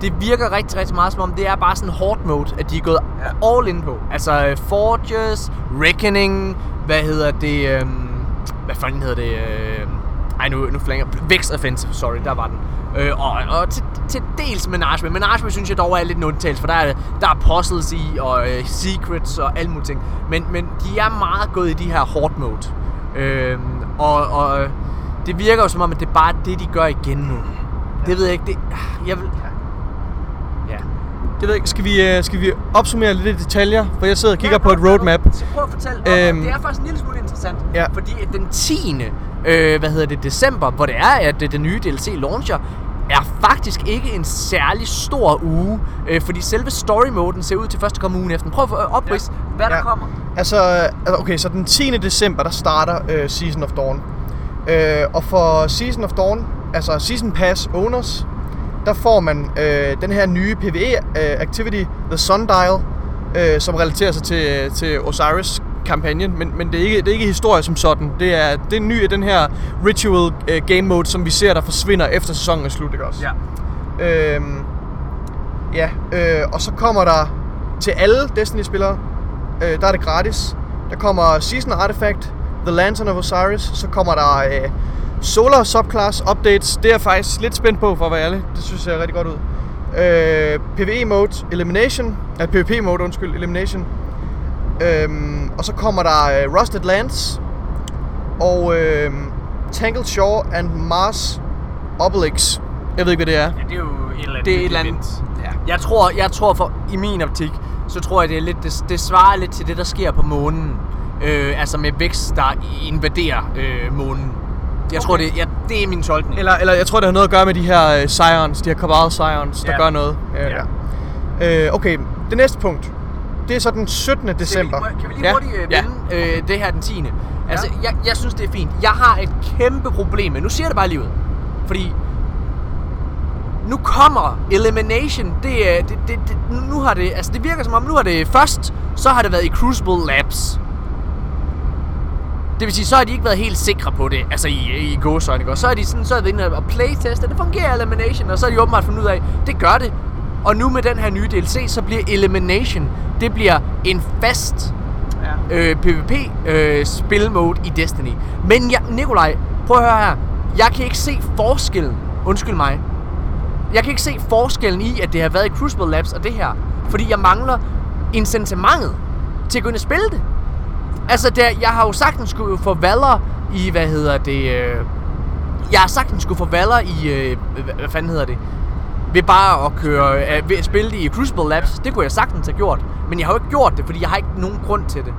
Det virker rigtig, rigtig meget som om, det er bare sådan hard mode, at de er gået all in på. Altså uh, Forges, Reckoning, hvad hedder det, um, hvad fanden hedder det, uh, ej nu, nu flænger, Vex Offensive, sorry, der var den. Øh, og og til, til dels Menage, men Menage synes jeg dog er lidt en undtagelse, for der er, der er puzzles i, og øh, secrets og alle mulige ting. Men, men de er meget gået i de her hard mode. Øh, og, og det virker jo som om, at det er bare det, de gør igen nu. Det ved jeg ikke, det... Jeg vil... Jeg ved ikke, skal vi, skal vi opsummere lidt i detaljer? For jeg sidder og kigger ja, prøv, på et roadmap. Så prøv at fortælle om, øhm, det er faktisk en lille smule interessant. Ja. Fordi den tiende Øh, hvad hedder det, december, hvor det er, at den nye D L C launcher, er faktisk ikke en særlig stor uge. Øh, fordi selve story-moden ser ud til først at komme ugen efter. Prøv at oprise, ja. hvad ja. der kommer. Altså, okay, så den tiende december, der starter øh, Season of Dawn. Øh, og for Season of Dawn, altså Season Pass owners, der får man øh, den her nye P V E-activity, The Sundial, øh, som relaterer sig til, til Osiris-kampagnen, men, men det, er ikke, det er ikke historie som sådan. Det er, det er ny af den her ritual øh, game mode, som vi ser, der forsvinder efter sæsonen er slut, ikke også? Ja. Øhm, ja, øh, og så kommer der til alle Destiny-spillere, øh, der er det gratis. Der kommer Season Artifact, The Lantern of Osiris, så kommer der... Øh, Solar Subclass Updates, det er jeg faktisk lidt spændt på, for at være ærlig. Det synes jeg er rigtig godt ud. Øh, PvE Mode, Elimination. Nej, ah, PvP Mode, undskyld, Elimination. Øhm, og så kommer der uh, Rusted Lands. Og øh, Tangled Shore and Mars Obelix. Jeg ved ikke, hvad det er. Ja, det er jo et eller andet. Det er et eller andet. Ja. Jeg tror, jeg tror for, i min optik, så tror jeg, det er lidt, det, det svarer lidt til det, der sker på månen. Øh, altså med Vex, der invaderer øh, månen. Jeg okay. tror, det, ja, det er min tolkning. Eller, eller jeg tror, det har noget at gøre med de her uh, Scions, de her Cabal Scions, der yeah. gør noget. Yeah. Yeah. Uh, okay, det næste punkt, det er så den syttende december. Kan vi, kan vi lige ja. hurtigt uh, vinde ja. okay. uh, det her den tiende Altså, ja. jeg, jeg synes, det er fint. Jeg har et kæmpe problem med, nu siger det bare livet, fordi nu kommer Elimination, det, det, det, det, nu har det, altså det virker som om, nu har det først, så har det været i Crucible Labs. Det vil sige, så har de ikke været helt sikre på det, altså i, i gåsøjne, ikke? Og så er de sådan, så er de inde og playteste, det fungerer Elimination, og så er de åbenbart fundet ud af, det gør det. Og nu med den her nye D L C, så bliver Elimination, det bliver en fast ja. øh, PvP-spilmode øh, i Destiny. Men jeg, Nikolaj, prøv at høre her, jeg kan ikke se forskellen, undskyld mig, jeg kan ikke se forskellen i, at det har været i Crucible Labs og det her, fordi jeg mangler incitamentet til at gå ind og spille det. Altså, der, jeg har jo sagtens skulle få Valor i, hvad hedder det, øh, jeg har sagtens skulle få Valor i, øh, hvad, hvad fanden hedder det, ved bare at køre, øh, ved at spille det i Crucible Labs, det kunne jeg sagtens have gjort, men jeg har jo ikke gjort det, fordi jeg har ikke nogen grund til det.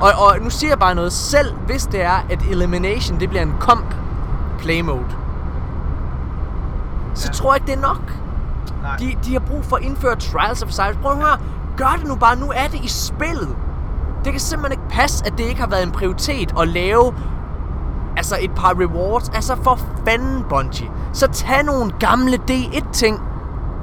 Og, og nu siger jeg bare noget, selv hvis det er, at Elimination, det bliver en comp play mode, så ja. tror jeg ikke, det er nok. Nej. De, de har brug for at indføre Trials of Osiris. Prøv at høre, gør det nu bare, nu er det i spillet. Det kan simpelthen ikke passe, at det ikke har været en prioritet at lave altså et par rewards. Altså for fanden, Bungie. Så tag nogle gamle D et ting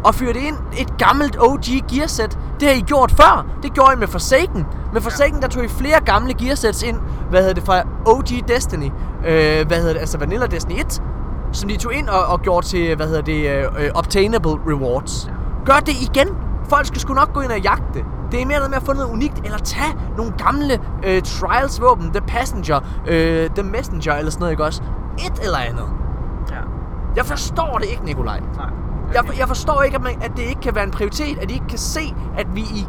og fyr det ind. Et gammelt O G gearset. Det har I gjort før. Det gjorde I med Forsaken. Med Forsaken, der tog I flere gamle gearsets ind. Hvad hedder det fra O G Destiny? Øh, hvad hedder det? Altså Vanilla Destiny et. Som de tog ind og, og gjorde til, hvad hedder det, uh, obtainable rewards. Gør det igen. Folk skal sgu nok gå ind og jagte det. Det er mere noget med at få noget unikt, eller tage nogle gamle øh, Trials-våben, The Passenger, øh, The Messenger, eller sådan noget, ikke også? Et eller andet. Ja. Jeg forstår det ikke, Nikolaj. Nej. Okay. Jeg, jeg forstår ikke, at, man, at det ikke kan være en prioritet, at I ikke kan se, at vi i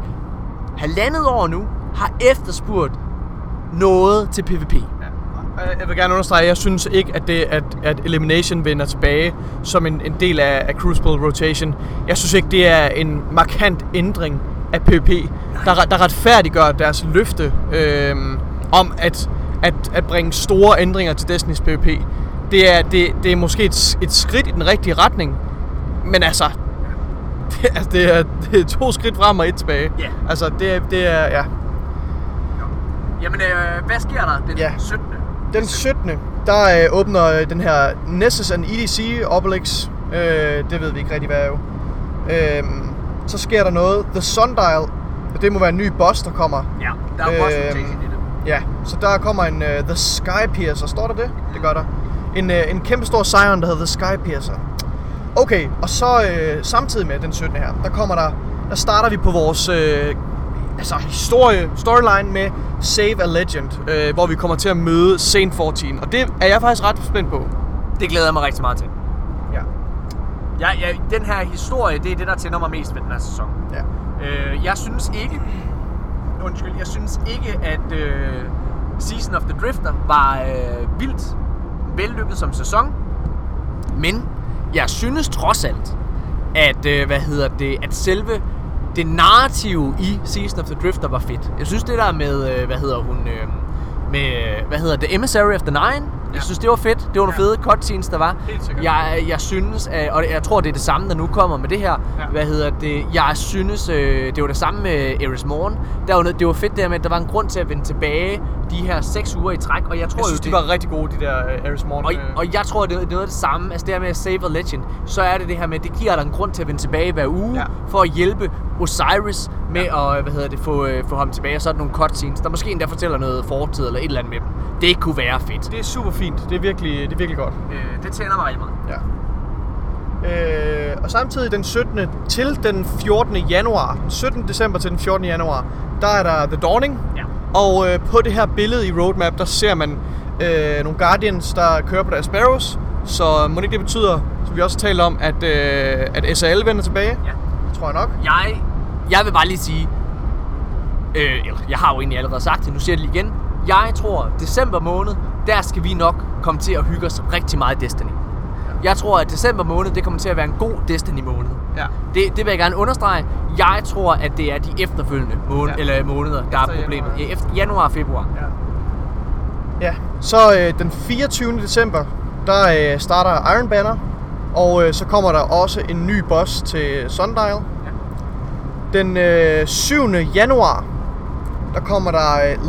halvandet år nu har efterspurgt noget til P V P. Jeg vil gerne understrege, at jeg synes ikke, at, det, at, at Elimination vender tilbage som en, en del af, af Crucible Rotation. Jeg synes ikke, det er en markant ændring af P V P, der, der retfærdiggør deres løfte øh, om at, at, at bringe store ændringer til Destinys P V P. Det er, det, det er måske et, et skridt i den rigtige retning, men altså, det er, det er, det er to skridt frem og et tilbage. Yeah. Altså, det, det er, ja. Jo. Jamen, øh, hvad sker der den yeah. syttende? Den syttende der øh, åbner den her Nessus and E D C Obelix. Øh, det ved vi ikke rigtig, hvad er jo. Øh, så sker der noget. The Sundial, det må være en ny boss, der kommer. Ja, der er boss øh, i det. Ja, så der kommer en uh, The Skypiercer. Står der det? Det gør der. En, uh, en kæmpe stor Scion, der hedder The Skypiercer. Okay, og så øh, samtidig med den syttende her, der kommer der, der starter vi på vores øh, altså historie, storyline med Save a Legend, øh, hvor vi kommer til at møde Saint fjorten, og det er jeg faktisk ret spændt på. Det glæder jeg mig rigtig meget til. Ja. Ja, ja, den her historie, det er det, der tænder mig mest ved den her sæson. Ja. Øh, jeg synes ikke, undskyld, jeg synes ikke, at øh, Season of the Drifter var øh, vildt vellykket som sæson, men jeg synes trods alt, at, øh, hvad hedder det, at selve det narrative i Season of the Drifter var fedt. Jeg synes det der med, øh, hvad hedder hun, øh, med, hvad hedder det, Emissary of the Nine, jeg synes, det var fedt. Det var nogle ja. fede cutscenes, der var. Jeg, jeg synes, og jeg tror, det er det samme, der nu kommer med det her. Ja. Hvad hedder det? Jeg synes, det var det samme med Ares Morn. Der var noget, det var fedt der med, at der var en grund til at vende tilbage de her seks uger i træk. Og jeg, tror, jeg synes, jo, det, de var rigtig gode, de der Ares Morn. Og, og jeg tror, det er noget af det samme. Altså det her med at save a legend, så er det det her med, at det giver dig en grund til at vende tilbage hver uge, ja. for at hjælpe Osiris med ja. at hvad hedder det, få, få ham tilbage. Og så er der nogle cutscenes, der måske endda fortæller noget fortid eller et eller andet med dem. Det kunne være fedt. Det er super fint. Det er virkelig, det er virkelig godt. Øh, det tænder mig rigtig meget. Ja. Øh, og samtidig den syttende til den fjortende januar, syttende december til den fjortende januar, der er der The Dawning. Ja. Og øh, på det her billede i roadmap, der ser man øh, nogle Guardians, der kører på deres Sparrows. Så må det ikke det betyder, som vi også har talt om, at, øh, at S A L vender tilbage? Ja. Det tror jeg nok. Jeg, jeg vil bare lige sige, øh, jeg har jo egentlig allerede sagt det, nu siger jeg det lige igen. Jeg tror, december måned, der skal vi nok komme til at hygge os rigtig meget i Destiny. Ja. Jeg tror, at december måned, det kommer til at være en god Destiny-måned. Ja. Det, det vil jeg gerne understrege. Jeg tror, at det er de efterfølgende måned, ja. eller måneder, der efter er problemet. Januar. Efter januar og februar. Ja, ja. Så øh, den fireogtyvende december, der øh, starter Iron Banner. Og øh, så kommer der også en ny boss til Sundial. Ja. Den øh, syvende januar, der kommer der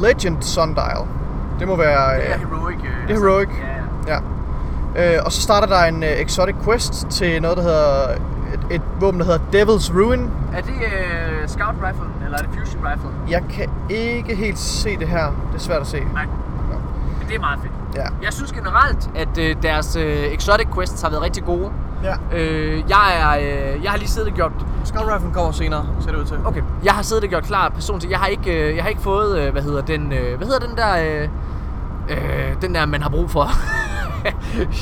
Legend Sundial. Det må være... Det er heroic. Øh, det er heroic, ja. ja. Øh, og så starter der en øh, exotic quest til noget, der hedder... Et, et våben, der hedder Devil's Ruin. Er det øh, Scout Rifle, eller er det Fusion Rifle? Jeg kan ikke helt se det her. Det er svært at se. Nej. Ja. Men det er meget fedt. Ja. Jeg synes generelt, at øh, deres øh, exotic quests har været rigtig gode. Ja. Øh, jeg, er, øh, jeg har lige siddet og gjort... Scout Rifle kommer senere, ser det ud til. Okay. Jeg har siddet og gjort klar personligt. Jeg har ikke, øh, jeg har ikke fået, øh, hvad hedder den, øh, hvad hedder den der... Øh, Øh, den der, man har brug for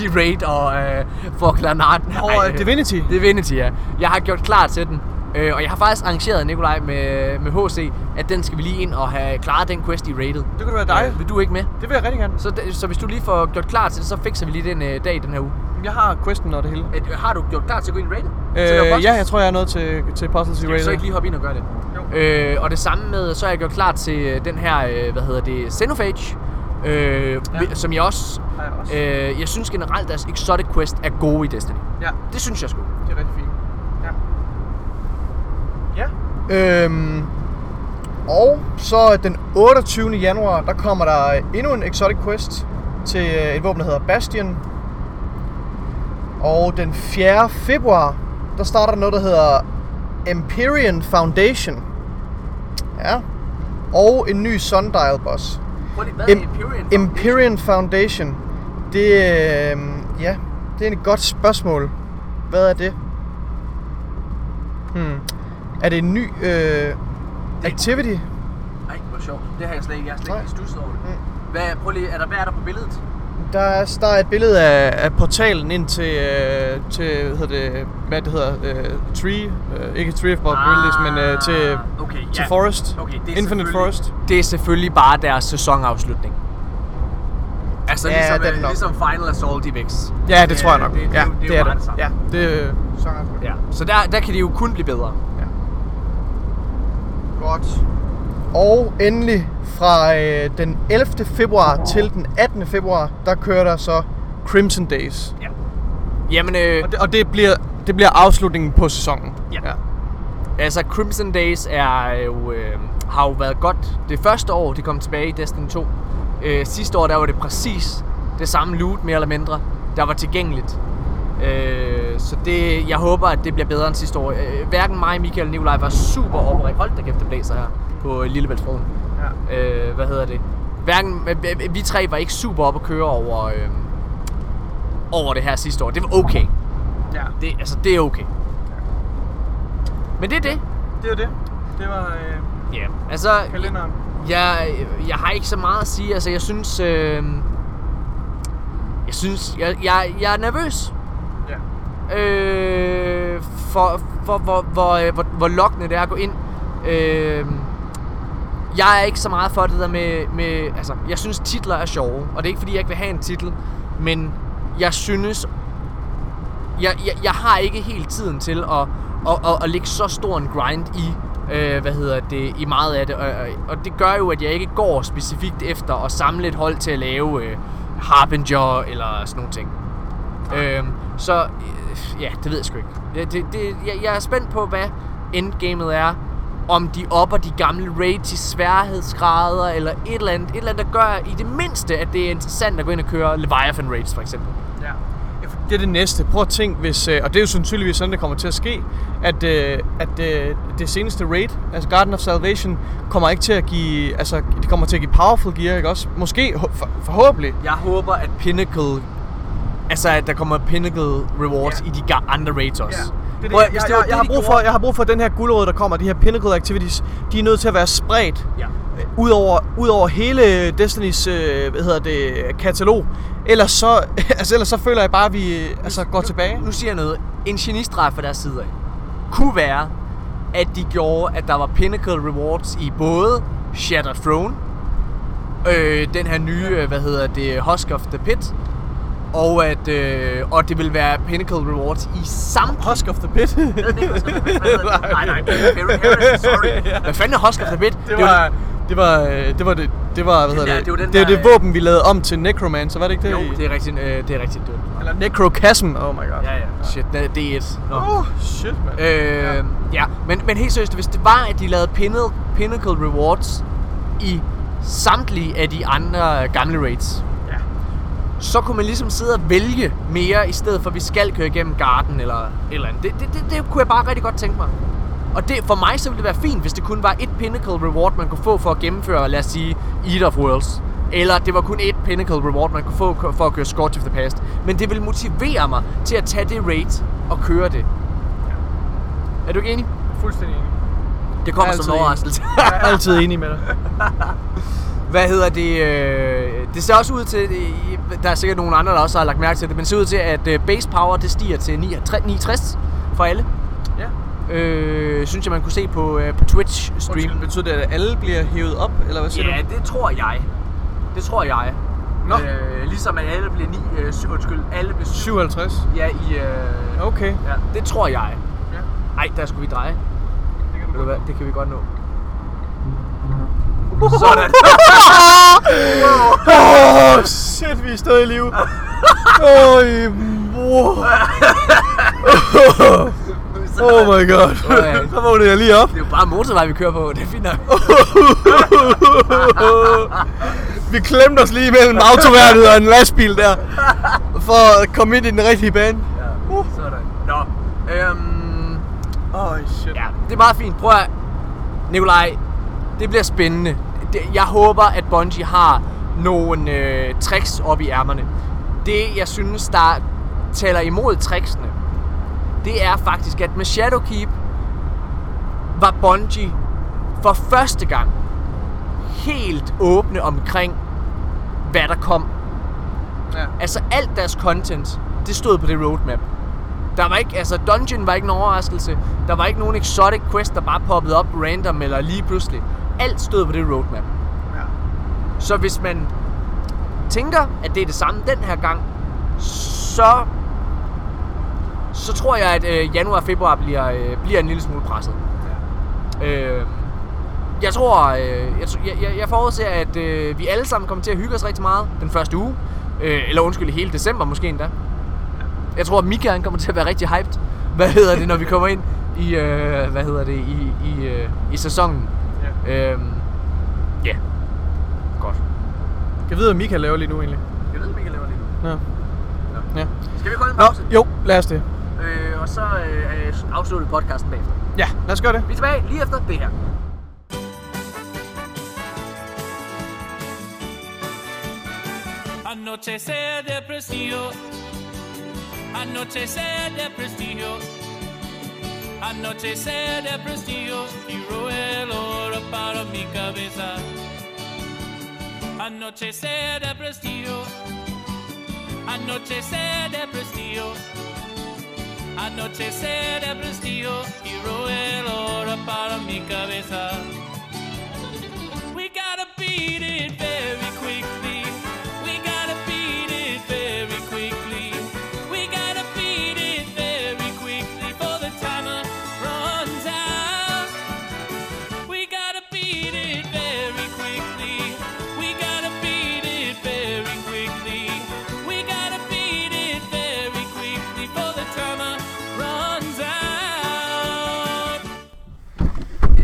i raid og øh, for Klarnarten. Og oh, øh, Divinity. Divinity, ja. Jeg har gjort klar til den. Øh, og jeg har faktisk arrangeret, Nikolaj, med, med H C, at den skal vi lige ind og have klaret den quest i raidet. Det kunne være dig. Øh, vil du ikke med? Det vil jeg rigtig gerne. Så, de, så hvis du lige får gjort klar til det, så fikser vi lige den øh, dag i den her uge. Jeg har questen og det hele. Øh, har du gjort klar til at gå ind i raidet? Øh, ja, jeg tror, jeg er nået til, til puzzles i raidet. Så ikke lige hoppe ind og gøre det? Jo. Øh, og det samme med, så har jeg gjort klar til den her, øh, hvad hedder det, Xenophage. Øh, ja. Som jeg også, ja, jeg, også. Øh, jeg synes generelt, at exotic quest er gode i Destiny. Ja. Det synes jeg sgu. Det er rigtig fint. Ja. Ja. Øhm, og så den otteogtyvende januar, der kommer der endnu en exotic quest til et våben, der hedder Bastion. Og den fjerde februar, der starter noget, der hedder Empyrean Foundation. Ja. Og en ny Sundial boss. Empyrean Foundation, det, øh, ja, det er et godt spørgsmål. Hvad er det? Hmm. Er det en ny øh, activity? Det... Nej, hvor sjovt. Det har jeg slet ikke. Jeg har slet ikke studset over det. Mm. Hvad, prøv lige, er der, hvad er der på billedet? Der er, der er et billede af, af portalen ind til, øh, til hvad hedder det, hvad det hedder, øh, Tree, øh, ikke Tree of Bob ah, Willis, men øh, til, okay, til yeah. Forest, okay, Infinite Forest. Det er selvfølgelig bare deres sæsonafslutning. Altså ja, ligesom, det er ligesom Final Assault i Vex. Ja, det tror jeg nok. Det, det, ja, det, det, det er det. Ja, det er sæsonafslutning. Ja. Så der, der kan de jo kun blive bedre. Ja. Godt. Og endelig fra øh, den ellevte februar oh. til den attende februar, der kører der så Crimson Days. Ja. Jamen, øh, og det, og det, bliver, det bliver afslutningen på sæsonen. Ja. ja. Altså Crimson Days er jo, øh, har jo været godt det første år, de kom tilbage i Destiny to. Øh, sidste år, der var det præcis det samme loot, mere eller mindre, der var tilgængeligt. Øh, så det, jeg håber, at det bliver bedre end sidste år. Øh, hverken mig, Michael og Nicolai var super overrigt. Hold da kæft, det blæser her på Lillebæltsbroen. Ja. Øh, hvad hedder det? Hverken, vi tre var ikke super op at køre over, øh, over det her sidste år. Det var okay. Ja. Det, altså, det er okay. Ja. Men det er det. Det er det. Det var øh, yeah. altså, kalenderen. Jeg, jeg har ikke så meget at sige. Altså, jeg synes... Øh, jeg synes... Jeg, jeg, jeg er nervøs. øh, for, for, for, for, hvor, hvor lokkende det er at gå ind. Øh, jeg er ikke så meget for det der med, med... Altså, jeg synes titler er sjove, og det er ikke fordi, jeg ikke vil have en titel, men jeg synes... Jeg, jeg, jeg har ikke helt tiden til at, at, at, at lægge så stor en grind i, øh, hvad hedder det, i meget af det. Og, og det gør jo, at jeg ikke går specifikt efter at samle et hold til at lave øh, Harbinger eller sådan nogle ting. Øh, så øh, ja, det ved jeg sgu ikke. Det, det, det, jeg, jeg er spændt på, hvad endgamet er. Om de opper de gamle raid til sværhedsgrader eller et eller andet. Et eller andet, der gør i det mindste, at det er interessant at gå ind og køre Leviathan raids for eksempel. Ja. Det er det næste. Prøv at tænke, hvis, og det er jo sandsynligvis sådan, det kommer til at ske, at, at det seneste raid, altså Garden of Salvation, kommer ikke til at give, altså det kommer til at give powerful gear, ikke også? Måske, for, forhåbentlig. Jeg håber, at Pinnacle, altså at der kommer Pinnacle rewards yeah. i de andre raids også. Yeah. Det det. Jeg, jeg, jeg, jeg, har brug for, jeg har brug for den her guldråd, der kommer, de her Pinnacle activities, de er nødt til at være spredt ja. Udover ud hele Destinys hvad hedder det, katalog. Ellers så, altså, ellers så føler jeg bare, at vi nu, altså, går nu, tilbage. Nu siger jeg noget. En genistreg fra deres side af kunne være, at de gjorde, at der var Pinnacle rewards i både Shattered Throne, øh, den her nye, ja. Hvad hedder det, Husk of the Pit, og at øh, og det vil være Pinnacle rewards i samtlige... Husk of the Pit. Nej nej. Sorry. Hvad fanden er Husk of the Pit? Det var det var det var det det var hvad hedder det? Det var det, det våben vi lavede om til Necromancer, var det ikke det? Jo, det er rigtigt. Øh, det er rigtigt det. Eller Necrocasm. Oh my god. Ja ja. Shit, det er et. Oh shit man. Øh, ja, men men helt seriøst, hvis det var at de lavede Pinnacle rewards i samtlige af de andre gamle raids. Så kunne man ligesom sidde og vælge mere, i stedet for at vi skal køre igennem Garden eller et eller andet. Det, det, det, det kunne jeg bare rigtig godt tænke mig. Og det, for mig så ville det være fint, hvis det kun var et Pinnacle reward, man kunne få for at gennemføre, lad os sige, Eat of Worlds. Eller det var kun et Pinnacle reward, man kunne få for at køre Scourge of the Past. Men det ville motivere mig til at tage det raid og køre det. Ja. Er du ikke enig? Fuldstændig enig. Det kommer som en overraskelse. Jeg er altid enig med dig. Hvad hedder det? Det ser også ud til, der er sikkert nogle andre, der også har lagt mærke til det, men det ser ud til, at base power, det stiger til niogtres for alle. Ja. Øh, synes jeg, man kunne se på, på Twitch stream. Betyder det, at alle bliver hævet op, eller hvad siger ja, du? Ja, det tror jeg. Det tror jeg. Nå. Øh, ligesom at alle bliver ni, øh, undskyld, alle bliver syvoghalvtreds? Ja, i... Øh, okay. Ja, det tror jeg. Ja. Ej, der skulle vi dreje. Det kan, det, kan det kan vi godt nå. Sådan. Åh, oh, shit, vi er stadig i live. Øj, wow. Oh my god. Så vågnede jeg lige op. Det er jo bare motorvej, vi kører på. Det er fint nok. Vi klemte os lige mellem autoværnet og en lastbil der. For at komme ind i den rigtige bane. Ja, sådan. Nå. Øhm. Åh, shit. Ja, det er meget fint. Prøv at... Nikolaj. Det bliver spændende. Jeg håber, at Bungie har nogle øh, tricks op i ærmerne. Det, jeg synes, der taler imod tricksene, det er faktisk, at med Shadowkeep var Bungie for første gang helt åbne omkring, hvad der kom. Ja. Altså alt deres content, det stod på det roadmap. Der var ikke, altså dungeon var ikke en overraskelse. Der var ikke nogen exotic quest, der bare poppede op random eller lige pludselig. Alt stod på det roadmap. Ja. Så hvis man tænker, at det er det samme den her gang, så så tror jeg, at øh, januar og februar bliver øh, bliver en lille smule presset. Ja. Øh, jeg tror, øh, jeg, jeg, jeg forudser, at øh, vi alle sammen kommer til at hygge os rigtig meget den første uge, øh, eller undskyld hele december måske endda. Jeg tror, at Mikael kommer til at være rigtig hyped. Hvad hedder det, når vi kommer ind i øh, hvad hedder det i i øh, i sæsonen? Ja. Øhm, yeah. Godt. Kan jeg vide, hvad Mikael laver lige nu egentlig? Jeg ved, hvad Mikael laver lige nu. Ja. Nå. Ja. Skal vi gå en pause? Jo, lad os det. Øh, og så øh, afslutter podcasten bagefter. Ja, lad os gøre det. Vi er tilbage lige efter det her. Anochecer de presidio. Anochecer de prestigio, anochecer de prestigio, quiero el oro para mi cabeza. Anochecer de prestigio, anochecer de prestigio, anochecer de prestigio y roe el oro para mi cabeza. We gotta beat it very quickly. We gotta beat it very quickly. We gotta beat it very quickly for the timer runs out. We gotta beat it very quickly. We gotta beat it very quickly. We gotta beat it very quickly for the timer runs out.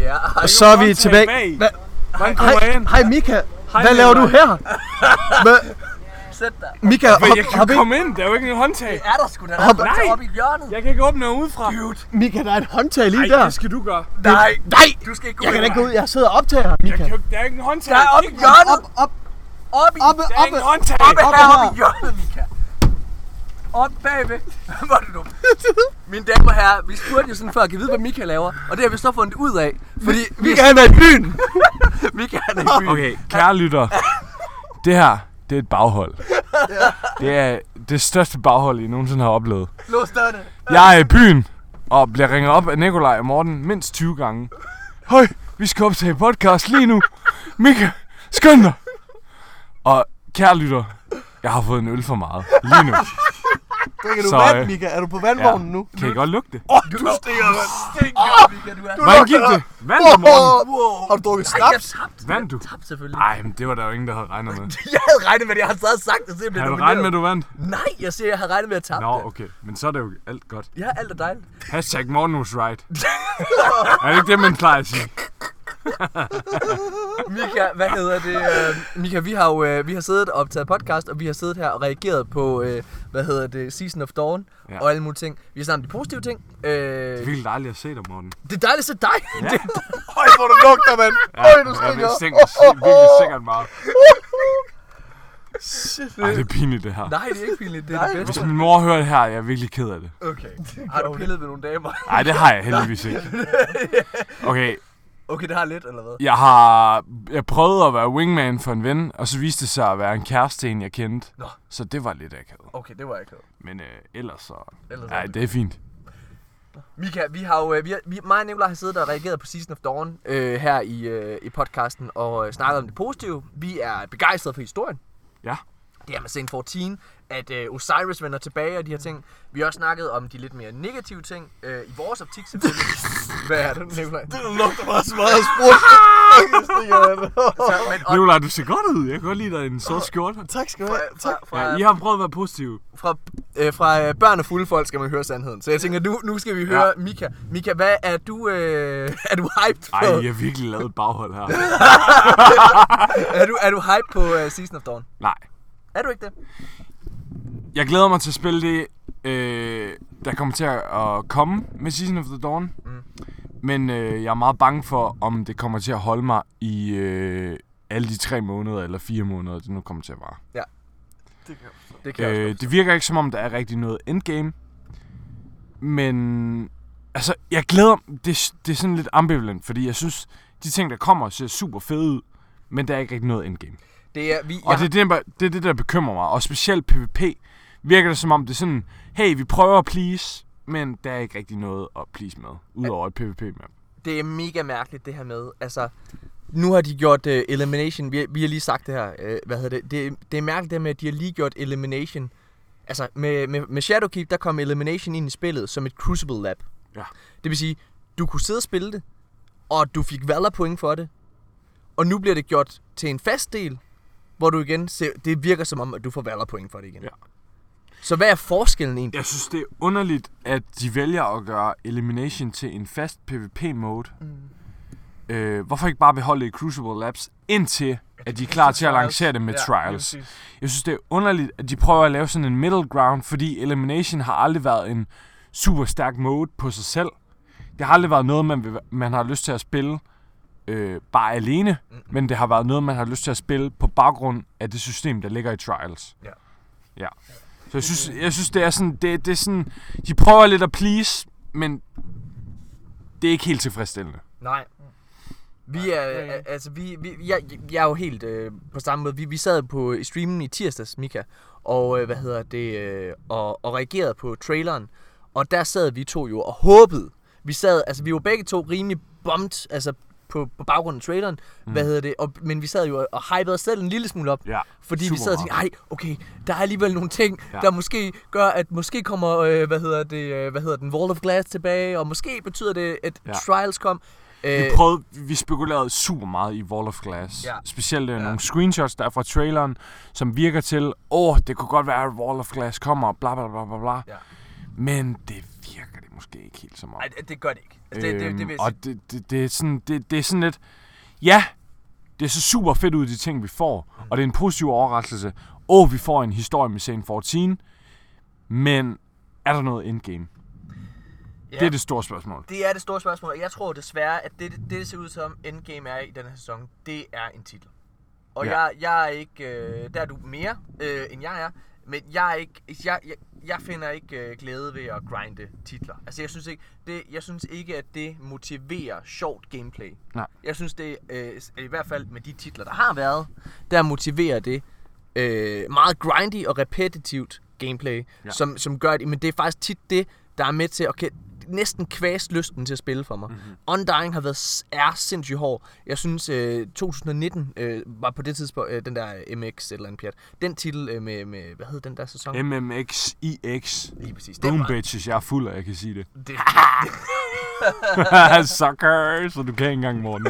Ja, og så er vi tilbage. Hej, hej Mika. Hej, hvad laver du her? Sæt dig. Mika, hop, jeg kan hop komme ind. ind. Der er jo ikke en håndtag. Det er der sgu da. Der hop, nej. Op i hjørnet. Jeg kan ikke åbne noget udefra. Dude. Mika, der er en håndtag lige der. Nej, det skal du gøre. Nej, nej. Du skal ikke gå. Jeg kan ikke gå ud. Jeg sidder og optager, Mika. Jeg kan, der er ikke en håndtag. Der er op i hjørnet. Op, op, op i. Oppe, oppe. Der er ikke en håndtag. Oppe, oppe, oppe, oppe i hjørnet, Mika. Op bagved. Hvor er det dumt. Mine damer og herrer, vi spurgte jo sådan før, at give vide, hvad Mika laver. Og det har vi så fundet ud af. Fordi Mika er i byen. Mika er i byen. Okay, kære lytter. Det her, det er et baghold. Det er det største baghold, I nogensinde har oplevet. Lås dørene. Jeg er i byen, og bliver ringet op af Nicolaj og Morten mindst tyve gange. Høj, vi skal optage podcast lige nu. Mika, skynd dig. Og kære lytter, jeg har fået en øl for meget lige nu. Drikker du så, vand, Mika? Er du på vandvognen ja. nu? Kan I godt lugte det? Åh, oh, du stinker, du stinker, oh, Mika, du er... Hvordan gik det? Vand om morgenen? Wow. Wow. Har du drukket snaps? Vand, du? Tabt, selvfølgelig. Ej, men det var der jo ingen, der havde regnet med. Jeg havde regnet med det, jeg havde stadig sagt det simpelthen. Har du regnet med, at du vandt? Nej, jeg siger, jeg havde regnet med at tabe. Nå, okay. Men så er det jo alt godt. Ja, alt er dejligt. Hashtag morgen was right. Er det ikke det, man plejer at sige? Mika, hvad hedder det? Uh, Mika, vi har jo, uh, vi har siddet og optaget podcast, og vi har siddet her og reageret på, uh, hvad hedder det, Season of Dawn, ja. Og alle mulige ting. Vi har snakket de positive ting. Uh, det er virkelig dejligt at se dig, Morten. Det er dejligt at se dig! Ja. Det... Øj, hvor du lugter, mand! Ja, øj, du stinker! Ja, det stinker virkelig sikkert meget. Shit. Ej, det er pinligt, det her. Nej, det er ikke pinligt. Det er nej, det bedste. Hvis min mor hører det her, jeg er virkelig ked af det. Okay. Har du pillet ved nogle damer? Nej, det har jeg heldigvis ikke. Okay. Okay, det har lidt, eller hvad? Jeg har jeg prøvede at være wingman for en ven, og så viste det sig at være en kæreste, en jeg kendte. Nå. Så det var lidt akavet. Okay, det var akavet. Men øh, ellers så... Ellers nej, det er fint. Mika, vi har jo... Vi har, vi, mig og Nicolaj har siddet og reageret på Season of Dawn øh, her i, øh, i podcasten, og øh, snakket om det positive. Vi er begejstrede for historien. Ja. Det er med Saint fourteen, at øh, Osiris vender tilbage og de her ting. Vi har også snakket om de lidt mere negative ting, øh, i vores optik selvfølgelig. Hvad er det, Nikolaj? Det lugter bare så meget af sprudt. Nikolaj, du ser godt ud. Jeg kan godt lide dig i en sort skjorte. Tak skal du have. Fra, fra, fra, ja, I har prøvet at være positive. Fra, øh, fra øh, børn og fulde folk skal man høre sandheden. Så jeg tænker, nu, nu skal vi høre ja. Mika. Mika, hvad er du, øh, er du hyped på? Ej, jeg har virkelig lavet et baghold her. er, du, er du hyped på øh, Season of Dawn? Nej. Er du ikke det? Jeg glæder mig til at spille det, øh, der kommer til at komme med Season of the Dawn. Mm. Men øh, jeg er meget bange for, om det kommer til at holde mig i øh, alle de tre måneder eller fire måneder, det nu kommer til at vare. Ja, det kan jeg det, kan jeg øh, det virker ikke som om, der er rigtig noget endgame. Men altså, jeg glæder mig. Det, det er sådan lidt ambivalent, fordi jeg synes, de ting, der kommer, ser super fede ud. Men der er ikke rigtig noget endgame. Det er, vi, og det er det, det er det, der bekymrer mig. Og specielt PvP virker det som om, det er sådan, hey, vi prøver at please, men der er ikke rigtig noget at please med, udover et PvP map. Det er mega mærkeligt, det her med. Altså, nu har de gjort uh, Elimination. Vi, vi har lige sagt det her. Uh, hvad hedder det? det? Det er mærkeligt det med, at de har lige gjort Elimination. Altså, med, med, med Shadowkeep, der kom Elimination ind i spillet som et Crucible Lab. Ja. Det vil sige, du kunne sidde og spille det, og du fik valder point for det. Og nu bliver det gjort til en fast del, hvor du igen ser, det virker som om, at du får valder point for det igen. Ja. Så hvad er forskellen egentlig? Jeg synes, det er underligt, at de vælger at gøre Elimination til en fast PvP-mode. Mm. Øh, hvorfor ikke bare beholde det i Crucible Labs, indtil at de er klar til at lancere det med ja, Trials? Ja, jeg synes, det er underligt, at de prøver at lave sådan en middle ground, fordi Elimination har aldrig været en super stærk mode på sig selv. Det har aldrig været noget, man, vil, man har lyst til at spille. Øh, bare alene, mm-hmm. Men det har været noget, man har lyst til at spille på baggrund af det system, der ligger i Trials. Ja. Ja. Så jeg synes, jeg synes det er sådan, det, det er sådan, de prøver lidt at please, men det er ikke helt tilfredsstillende. Nej. Vi er, altså vi, vi jeg, jeg er jo helt øh, på samme måde. Vi, vi sad på i streamen i tirsdags, Mika, og øh, hvad hedder det, øh, og, og reagerede på traileren. Og der sad vi to jo og håbede. Vi sad, altså vi var begge to rimelig bumped, altså på, på baggrunden af traileren, mm. hvad hedder det, og, men vi sad jo og hypede os selv en lille smule op, ja, fordi vi sad og tænkte, ej, okay, der er alligevel nogle ting, ja. der måske gør, at måske kommer, øh, hvad hedder det, øh, hvad hedder den, Wall of Glass tilbage, og måske betyder det, at ja. Trials kom. Vi prøvede, vi spekulerede super meget i Wall of Glass. Ja. Specielt ja. nogle screenshots, der er fra traileren, som virker til, åh, oh, det kunne godt være, at Wall of Glass kommer, bla bla bla bla bla. Ja. Men det virker det måske ikke helt så meget. Nej, det gør det ikke. Altså, øhm, det, det, det vil jeg og det, det, det, er sådan, det, det er sådan lidt, ja, det ser super fedt ud, de ting, vi får. Mm. Og det er en positiv overraskelse. Åh, oh, vi får en historie med Saint fourteen, men er der noget endgame? Ja. Det er det store spørgsmål. Det er det store spørgsmål, og jeg tror desværre, at det, det, det ser ud som endgame er i den her sæson, det er en titel. Og ja. jeg, jeg er ikke, øh, der er du mere, øh, end jeg er, men jeg er ikke, jeg, jeg, jeg finder ikke øh, glæde ved at grinde titler. Altså jeg synes ikke, det, jeg synes ikke at det motiverer sjovt gameplay. Nej. Jeg synes det, øh, i hvert fald med de titler, der har været, der motiverer det øh, meget grindy og repetitivt gameplay, ja. som, som gør det, men det er faktisk tit det, der er med til, okay, næsten kvæst lysten til at spille for mig. Mm-hmm. Undying har været er sindssygt hård. Jeg synes øh, tyve nitten øh, var på det tidspunkt øh, den der M X eller en pjat. Den titel øh, med, med hvad hed den der sæson? M M X I X. Lige præcis. Boom bitches, jeg er fuld af, jeg kan sige det. Det sucker, så du kan ikke engang, Morten.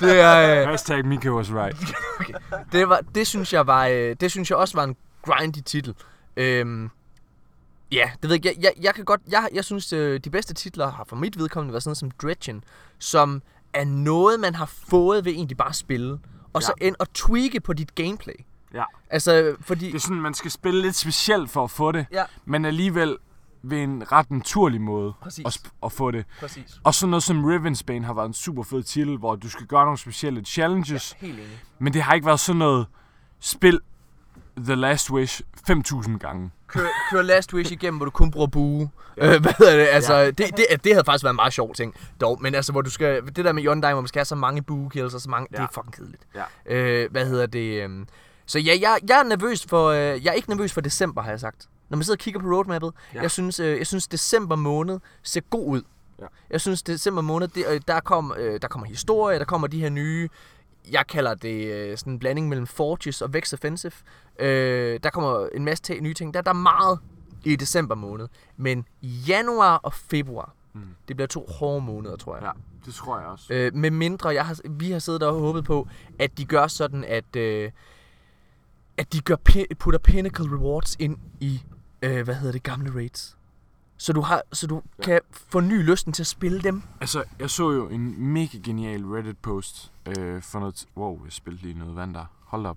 Det er hashtag Mika was right. Okay. Det var det synes jeg var øh, det synes jeg også var en grindy titel. Øhm, Ja, yeah, det ved jeg, jeg, jeg kan godt, jeg, jeg synes, de bedste titler har for mit vedkommende været sådan som Dredgen, som er noget, man har fået ved egentlig bare at spille, og ja. så end at tweake på dit gameplay. Ja. Altså, fordi... Det er sådan, man skal spille lidt specielt for at få det, ja. men alligevel ved en ret naturlig måde at, sp- at få det. Præcis. Og sådan noget som Rivensbane har været en super fed titel, hvor du skal gøre nogle specielle challenges, ja, helt enig. Men det har ikke været sådan noget spil, The Last Wish fem tusind gange. Kør, kør Last Wish igennem, hvor du kun bruger bue. Ja. Øh, hvad hedder det? Altså, ja. det, det, det havde faktisk været en meget sjov ting, dog. Men altså, hvor du skal... Det der med Undying, hvor man skal have så mange bue-kills og så mange... Ja. Det er fucking kedeligt. Ja. Øh, hvad hedder det? Så ja, jeg, jeg er nervøs for... Jeg er ikke nervøs for december, har jeg sagt. Når man sidder og kigger på roadmappet, ja. jeg synes, jeg synes december måned ser god ud. Ja. Jeg synes, december måned, det, der, kom, der kommer historie, der kommer de her nye... Jeg kalder det sådan en blanding mellem Forges og Vex Offensive. Øh, der kommer en masse t- nye ting. Der, der er meget i december måned. Men januar og februar, mm. det bliver to hårde måneder, tror jeg. Ja, det tror jeg også. Øh, med mindre, jeg har, vi har siddet og håbet på, at de gør sådan, at, øh, at de gør pin- putter pinnacle rewards ind i, øh, hvad hedder det, gamle raids. Så du, har, så du ja. kan forny lysten til at spille dem. Altså, jeg så jo en mega genial Reddit-post øh, for noget... T- wow, jeg spillede lige noget vand der. Hold op.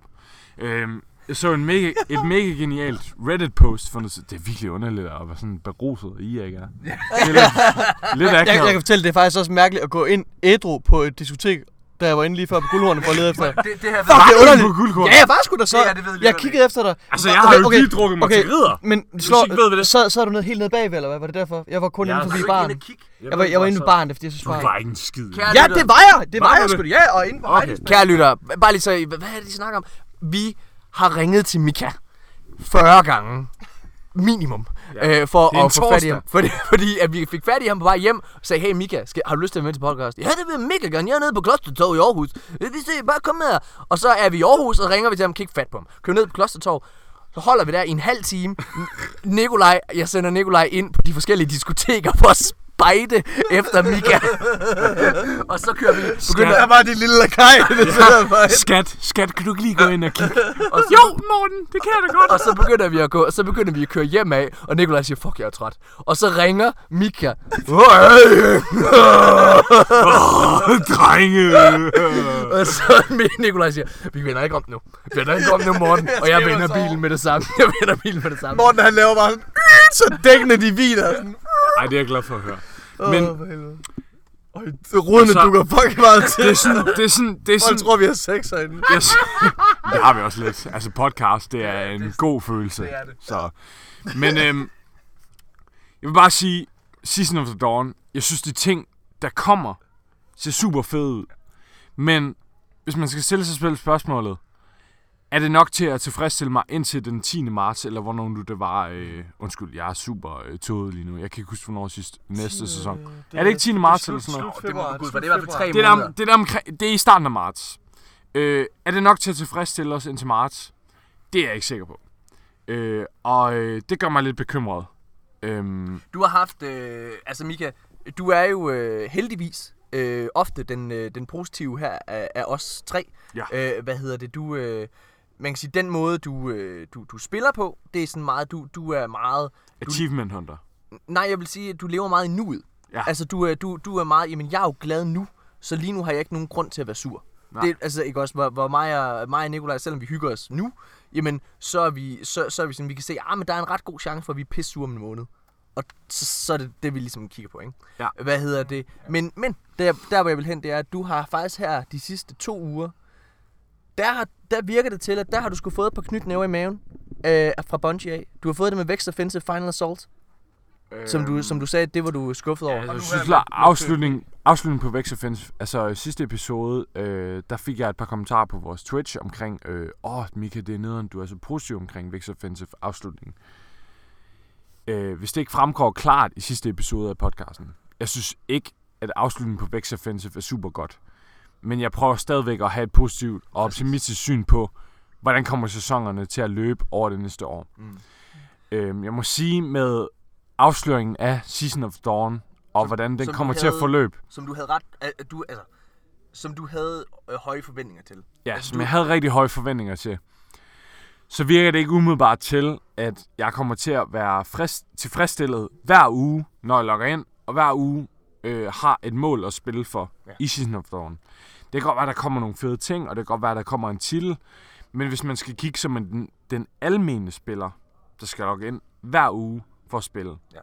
Øhm, jeg så en mega, et mega genialt Reddit-post for noget... T- det er virkelig underligt at være sådan beruset i, ikke er? Det er lidt, lidt jeg, jeg kan fortælle, det er faktisk også mærkeligt at gå ind ædru på et diskotek, da jeg var inde lige før på guldhornene for at lede efter dig. Det, det her Fuck, det er underligt. På ja, jeg var sgu da så. Det her, det jeg kiggede efter dig. Altså, jeg okay, har jo okay, lige drukket mig okay, til ridder. Men slår, så, så er du ned, helt nede bagved, eller hvad? Var det derfor? Jeg var kun ja, inde forbi baren. Jeg, jeg var, jeg var inde ved baren, fordi jeg synes, var... Du var ikke en skid. Ja, det var jeg. Det var, var jeg sgu da. Ja, og inde på okay. Reddit. Kære lytter, bare lige så... Hvad er det, de snakker om? Vi har ringet til Mika fyrre gange. Minimum. Ja. Øh, for at få fat i ham. Fordi, fordi at vi fik fat i ham på vej hjem og sagde, hey Mika, skal, har du lyst til at være med til podcast? Ja, det vil jeg mega gerne. Jeg er nede på Klostertorv i Aarhus. Vi ser, bare kom med her. Og så er vi i Aarhus, og ringer vi til ham, kig fat på ham. Kører ned på Klostertorv, så holder vi der i en halv time. Nicolai, jeg sender Nikolaj ind på de forskellige diskoteker for at spejde efter Mika. Og så kører vi... Begynder der bare din lille lakaj. Ja. Skat, skat, kan du ikke lige gå ind og kigge? Og så, jo, Morten, det kan jeg da godt. Og så begynder vi at gå, og så begynder vi at køre hjem af, og Nikolaj siger, fuck, jeg er træt. Og så ringer Mika. Åh, drenge. Og så Nikolaj siger, vi vender ikke om nu. Vi vender ikke om nu, Morten. Og jeg vender bilen med det samme. Jeg vender bilen med det samme. Morten, han laver bare så dækkende de viner. Ej, det er jeg glad for at høre. Men oh, rudene altså, dukker fucking meget til. Det er sådan, det er sådan, det er sådan. Folk tror, vi har sex herinde. Yes. Det har vi også lidt. Altså podcast, det er en det, god følelse. Det er det. Så. Men øhm, jeg vil bare sige, Season of the Dawn, jeg synes, de ting, der kommer, ser super fede ud. Men hvis man skal stille sig selv spørgsmålet, er det nok til at tilfredsstille mig indtil den tiende marts, eller hvornår nu det var? Øh, undskyld, jeg er super øh, tåget lige nu. Jeg kan ikke huske, hvornår sidst næste tiende sæson. Det er, er det ikke tiende marts eller sådan noget? Det var i hvert fald tre måneder. Det, der, det er i starten af marts. Øh, er det nok til at tilfredsstille os indtil marts? Det er jeg ikke sikker på. Øh, og øh, det gør mig lidt bekymret. Øhm. Du har haft... Øh, altså, Mika, du er jo øh, heldigvis... Øh, ofte den, øh, den positive her er, er os tre. Ja. Øh, hvad hedder det? Du, øh, man kan sige, den måde, du, øh, du, du spiller på, det er sådan meget, du, du er meget... Du, Achievement Hunter. Nej, jeg vil sige, at du lever meget i nuet. Ja. Altså, du, du, du er meget, jamen, jeg er jo glad nu, så lige nu har jeg ikke nogen grund til at være sur. Det, altså, ikke også, hvor, hvor mig og, mig og Nicolaj, selvom vi hygger os nu, jamen, så er vi, så, så er vi sådan, vi kan se, ah, men der er en ret god chance for, at vi er pisse sure om en måned. Og så, så er det det, vi ligesom kigger på, ikke? Ja. Hvad hedder det? Men, men der, der, hvor jeg vil hen, det er, at du har faktisk her de sidste to uger, der, har, der virker det til, at der har du sgu fået et par knytnæver i maven øh, fra Bungie af. Du har fået det med Vex Offensive Final Assault, øhm. som, du, som du sagde, det var du skuffet over. Ja, jeg synes, at afslutning, afslutning på Vex Offensive, altså sidste episode, øh, der fik jeg et par kommentarer på vores Twitch omkring, åh, øh, oh, Mika, det er nederen, du er så positiv omkring Vex Offensive afslutningen. Øh, hvis det ikke fremgår klart i sidste episode af podcasten. Jeg synes ikke, at afslutningen på Vex Offensive er super godt. Men jeg prøver stadigvæk at have et positivt og optimistisk syn på, hvordan kommer sæsonerne til at løbe over det næste år. Mm. Øh, jeg må sige, med afsløringen af Season of Dawn, og som, hvordan den kommer havde, til at forløbe. Som du havde ret, at du, altså, som du havde øh, høje forventninger til. Ja, altså, som du... jeg havde rigtig høje forventninger til. Så virker det ikke umiddelbart til, at jeg kommer til at være frist, tilfredsstillet hver uge, når jeg logger ind, og hver uge øh, har et mål at spille for ja. I Season of Dawn. Det kan godt være, at der kommer nogle fede ting, og det kan godt være, at der kommer en titel, men hvis man skal kigge som en, den, den almene spiller, der skal logge ind hver uge for at spille, ja.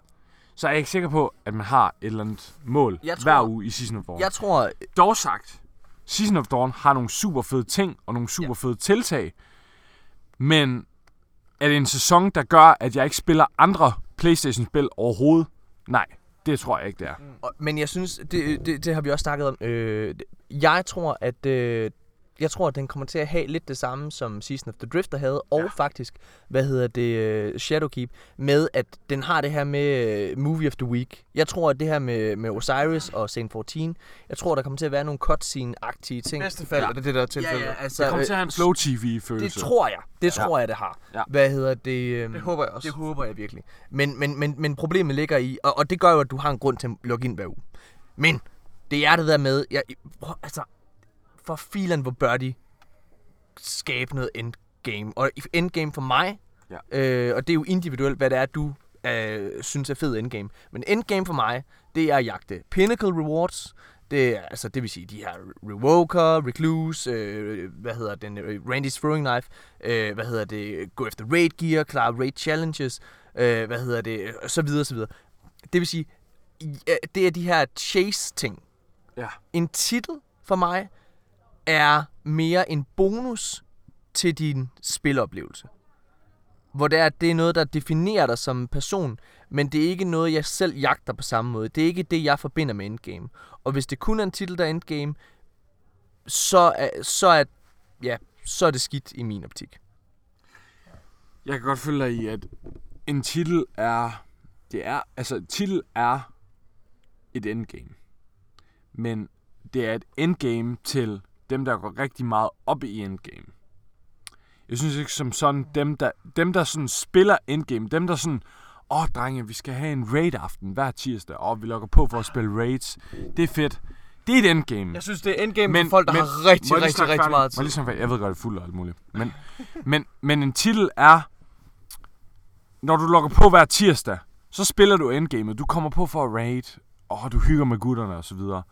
Så er jeg ikke sikker på, at man har et eller andet mål tror, hver uge i Season of Dawn. Jeg tror... Dog sagt, Season of Dawn har nogle super fede ting, og nogle super fede ja. Tiltag, men er det en sæson, der gør, at jeg ikke spiller andre PlayStation-spil overhovedet? Nej, det tror jeg ikke, det er. Men jeg synes, det, det, det har vi også snakket om. Øh, jeg, tror, at, øh, jeg tror, at den kommer til at have lidt det samme, som Season of the Drifter havde. Og ja. Faktisk, hvad hedder det, Shadowkeep, med at den har det her med Movie of the Week. Jeg tror, at det her med, med Osiris og Saint fourteen, jeg tror, der kommer til at være nogle cutscene-agtige ting. I bedste fald ja. Er det det, der er tilfældet. Ja, ja, altså, det kommer til at have en slow T V-følelse. Det tror jeg. Det tror ja. Jeg, det har. Ja. Hvad hedder det? Det håber jeg også. Det håber jeg virkelig. Men, men, men, men problemet ligger i, og, og det gør jo, at du har en grund til at logge ind hver uge. Men det er det der med, jeg, altså, for filen, hvor bør de skabe noget endgame. Og endgame for mig, ja. øh, og det er jo individuelt, hvad det er, du øh, synes er fed endgame. Men endgame for mig, det er at jagte pinnacle rewards. Det er, altså, det vil sige, de her Revoker, Recluse, øh, hvad hedder den, Randy's Throwing Knife, øh, hvad hedder det, gå efter Raid Gear, klare Raid Challenges, øh, hvad hedder det, og så videre, så videre. Det vil sige, det er de her chase-ting. Ja. En titel for mig er mere en bonus til din spiloplevelse. Hvor det er, det er noget, der definerer dig som person, men det er ikke noget, jeg selv jagter på samme måde. Det er ikke det, jeg forbinder med endgame. Og hvis det kun er en titel, der er endgame, så er, så er, ja, så er det skidt i min optik. Jeg kan godt følge dig i, at en titel er... Det er altså, en titel er et endgame. Men det er et endgame til dem, der går rigtig meget op i endgame. Jeg synes ikke som sådan, dem der, dem, der sådan spiller endgame, dem der sådan, åh oh, drenge, vi skal have en raid-aften hver tirsdag, og vi logger på for at spille raids. Det er fedt. Det er et endgame. Jeg synes, det er endgame men, for folk, der men, har rigtig, rigtig, rigtig, rigtig meget tid. Ligesom, jeg ved godt, det er fuldt og alt muligt. Men, men, men en titel er, når du logger på hver tirsdag, så spiller du endgame, du kommer på for at raid, og du hygger med gutterne og så videre.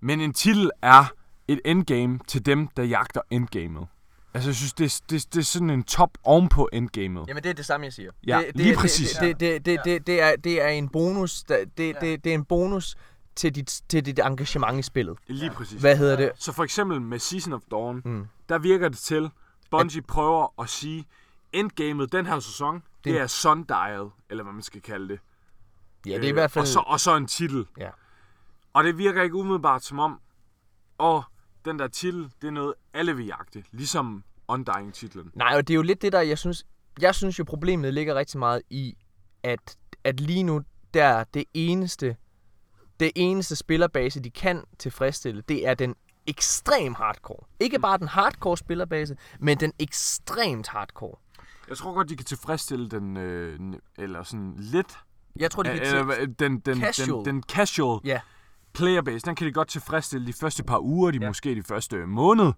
Men en titel er et endgame til dem, der jagter endgamet. Altså, jeg synes, det, det, det er sådan en top ovenpå endgamet. Jamen, det er det samme, jeg siger. Ja, det, det, lige præcis. Det, det, det, det, det, er, det er en bonus, det, det, det, det er en bonus til, dit, til dit engagement i spillet. Lige præcis. Hvad hedder det? Så for eksempel med Season of Dawn, mm. der virker det til, Bungie prøver at sige, endgamet den her sæson, det, det er Sundial, eller hvad man skal kalde det. Ja, det er i hvert fald... Og så, og så en titel. Ja. Og det virker ikke umiddelbart som om, og den der titel, det er noget, alle vil jagte. Ligesom Undying-titlen. Nej, og det er jo lidt det der, jeg synes, jeg synes jo problemet ligger rigtig meget i, at, at lige nu, der det eneste, det eneste spillerbase, de kan tilfredsstille, det er den ekstrem hardcore. Ikke bare den hardcore spillerbase, men den ekstremt hardcore. Jeg tror godt, de kan tilfredsstille den, øh, eller sådan lidt. Jeg tror, de kan tilfredsstille den, den, casual. Den, den casual yeah. playerbase, den kan de godt tilfredsstille de første par uger, de yeah. måske de første måned.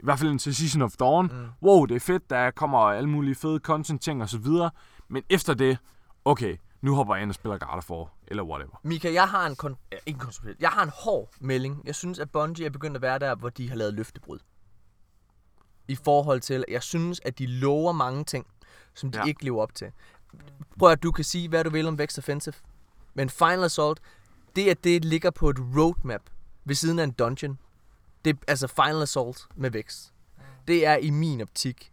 I hvert fald indtil Season of Dawn. Mm. Wow, det er fedt, der kommer alle mulige fede content-ting og så videre. Men efter det, okay, nu hopper jeg ind og spiller Garde for, eller whatever. Mika, jeg har en, kon- ja, ikke en jeg har en hård melding. Jeg synes, at Bungie er begyndt at være der, hvor de har lavet løftebrud. I forhold til, jeg synes, at de lover mange ting, som de ja. ikke lever op til. Prøv at du kan sige, hvad du vil om Vex Offensive. Men Final Assault, det at det ligger på et roadmap ved siden af en dungeon. Det altså Final Assault med Vex. Det er i min optik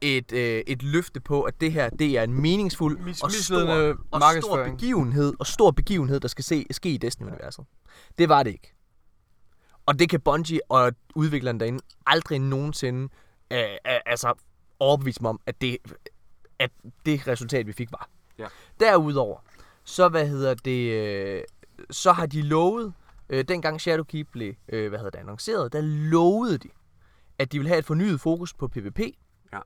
et, øh, et løfte på, at det her det er en meningsfuld Mis- og, stor, og stor begivenhed, og stor begivenhed, der skal se, ske i Destiny-universet. Det var det ikke. Og det kan Bungie og udvikleren derinde aldrig nogensinde øh, øh, altså overbevise mig om, at det, at det resultat, vi fik, var. Ja. Derudover, så hvad hedder det, øh, så har de lovet, øh, dengang Shadowkeep blev øh, hvad hedder det, annonceret, der lovede de, at de ville have et fornyet fokus på PvP. Ja.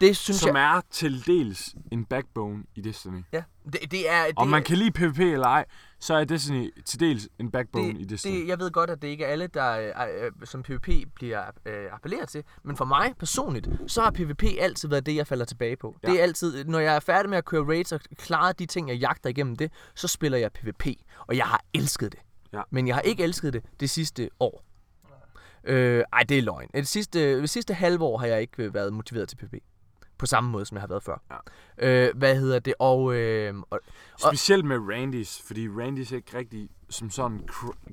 Det synes Som jeg... er til dels en backbone i Destiny. Ja, det, det er... Det Om man er... kan lide PvP eller ej, så er Destiny til dels en backbone det, i Destiny. Det, jeg ved godt, at det ikke er alle, der øh, som PvP bliver øh, appelleret til, men for mig personligt, så har PvP altid været det, jeg falder tilbage på. Ja. Det er altid, når jeg er færdig med at køre raids og klare de ting, jeg jagter igennem det, så spiller jeg PvP, og jeg har elsket det. Ja. Men jeg har ikke elsket det det sidste år. Øh, ej, det er løgn. Det sidste, det sidste halve år har jeg ikke været motiveret til PvP. På samme måde, som jeg har været før. Ja. Øh, hvad hedder det? Og, øh, og, Specielt med Randys, fordi Randys ikke rigtig som sådan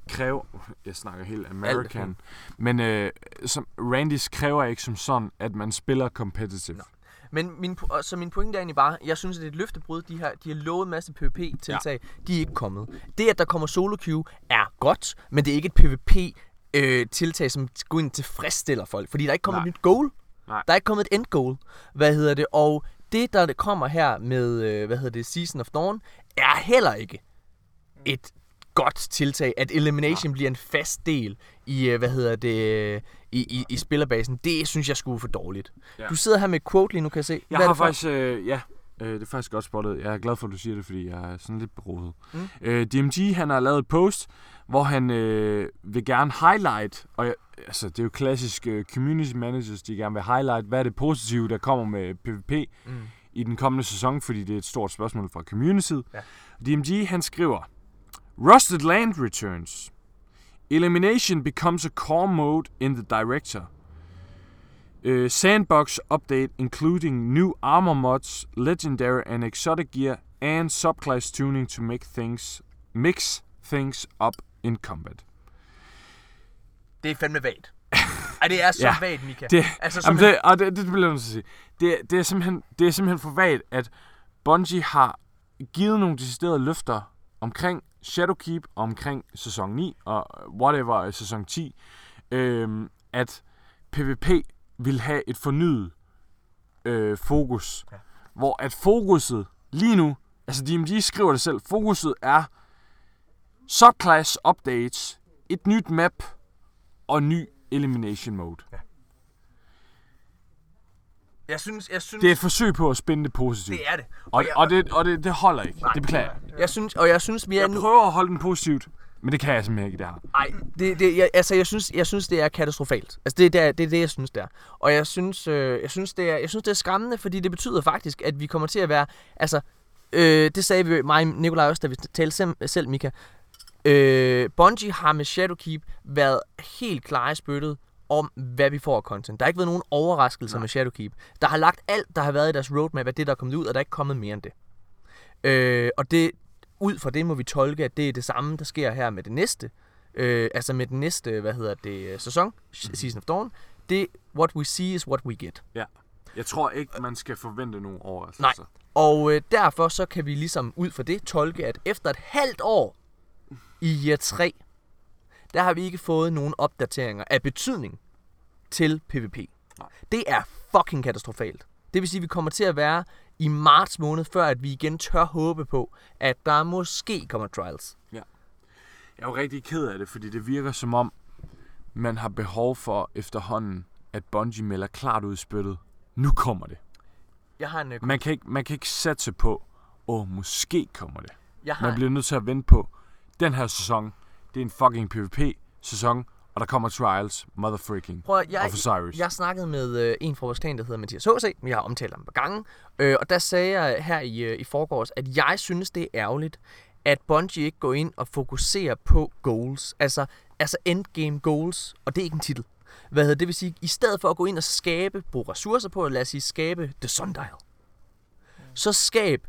kræver... Jeg snakker helt American. Men øh, som, Randys kræver ikke som sådan, at man spiller competitive. Nå. Men min, så min pointe er egentlig bare, jeg synes, at det er et løftebrud. De har, de har lovet en masse PvP-tiltag. Ja. De er ikke kommet. Det, at der kommer solo queue, er godt, men det er ikke et PvP-tiltag, øh, som går ind og tilfredsstiller folk. Fordi der er ikke kommet Nej. et nyt goal. Nej. Der er ikke kommet et endgoal. Hvad hedder det? Og det, der kommer her med, hvad hedder det, Season of Dawn, er heller ikke et godt tiltag, at Elimination ja. bliver en fast del i, hvad hedder det, i, i, i spillerbasen. Det synes jeg skulle for dårligt. Ja. Du sidder her med et quote lige nu, kan jeg se. Jeg har faktisk, øh, ja, øh, det er faktisk godt spottet. Jeg er glad for, at du siger det, fordi jeg er sådan lidt beroet. Mm. Øh, D M G, han har lavet et post, hvor han øh, vil gerne highlight, og jeg, altså, det er jo klassisk uh, community managers, de gerne vil highlight, hvad er det positive, der kommer med PvP mm. i den kommende sæson, fordi det er et stort spørgsmål fra communityet. Ja. D M G, han skriver, Rusted Land returns. Elimination becomes a core mode in the director. Uh, sandbox update including new armor mods, legendary and exotic gear, and subclass tuning to make things mix things up in combat. Det er fandme vagt. Ej, det er så ja, vagt, Mika. Det, altså, som det, og det, det bliver jeg nødt til at sige. Det, det, er simpelthen, det er simpelthen for vagt, at Bungie har givet nogle deciderede løfter omkring Shadowkeep, og omkring sæson ni, og whatever, sæson ti, øhm, at PvP vil have et fornyet øh, fokus. Okay. Hvor at fokuset lige nu, altså D M G skriver det selv, fokuset er subclass updates, et nyt map, og ny elimination mode. Ja. Jeg synes, jeg synes... Det er et forsøg på at spinde det positivt. Det er det. Og, og, jeg, og, det, og det, det holder ikke. Nej, det beklager jeg. Jeg synes, og jeg synes mere... Jeg prøver at holde den positivt, men det kan jeg simpelthen ikke, det her. Nej, det, det, jeg, altså, jeg synes, jeg synes, det er katastrofalt. Altså, det, det, er, det er det, jeg synes, det er. Og jeg synes, øh, jeg, synes, det er, jeg synes, det er skræmmende, fordi det betyder faktisk, at vi kommer til at være... Altså, øh, det sagde vi mig Nicolaj også, da vi talte selv, selv Mika. Øh, Bungie har med Shadowkeep været helt klare i spyttet om, hvad vi får af content. Der har ikke været nogen overraskelser Nej. med Shadowkeep. Der har lagt alt, der har været i deres roadmap af det, der er kommet ud, og der er ikke kommet mere end det. Øh, og det, ud fra det må vi tolke, at det er det samme, der sker her med det næste. Øh, altså med den næste, hvad hedder det, sæson, Season of Dawn. Det, what we see is what we get. Ja. Jeg tror ikke, man skal forvente nogen overraskelser. Nej. Og øh, derfor så kan vi ligesom ud fra det tolke, at efter et halvt år i year tre, der har vi ikke fået nogen opdateringer af betydning til PvP. Nej. Det er fucking katastrofalt. Det vil sige, at vi kommer til at være i marts måned, før at vi igen tør håbe på, at der måske kommer Trials. Ja. Jeg er jo rigtig ked af det, fordi det virker som om, man har behov for efterhånden, at Bungie melder klart ud i spyttet. Nu kommer det. Jeg har en... man, kan ikke, man kan ikke satse på, åh, måske kommer det. Jeg har... man bliver nødt til at vente på, den her sæson, det er en fucking PvP-sæson, og der kommer Trials, motherfreaking, Prøv, jeg, of Osiris. Jeg, jeg snakkede med øh, en fra vores klan, der hedder Mathias H C, men jeg har omtalt ham på gangen, øh, og der sagde jeg her i, øh, i forgårs, at jeg synes, det er ærgerligt, at Bungie ikke går ind og fokuserer på goals, altså, altså endgame goals, og det er ikke en titel. Hvad hedder det? Det vil sige, i stedet for at gå ind og skabe, bruge ressourcer på, lad os sige, skabe The Sundial, så skab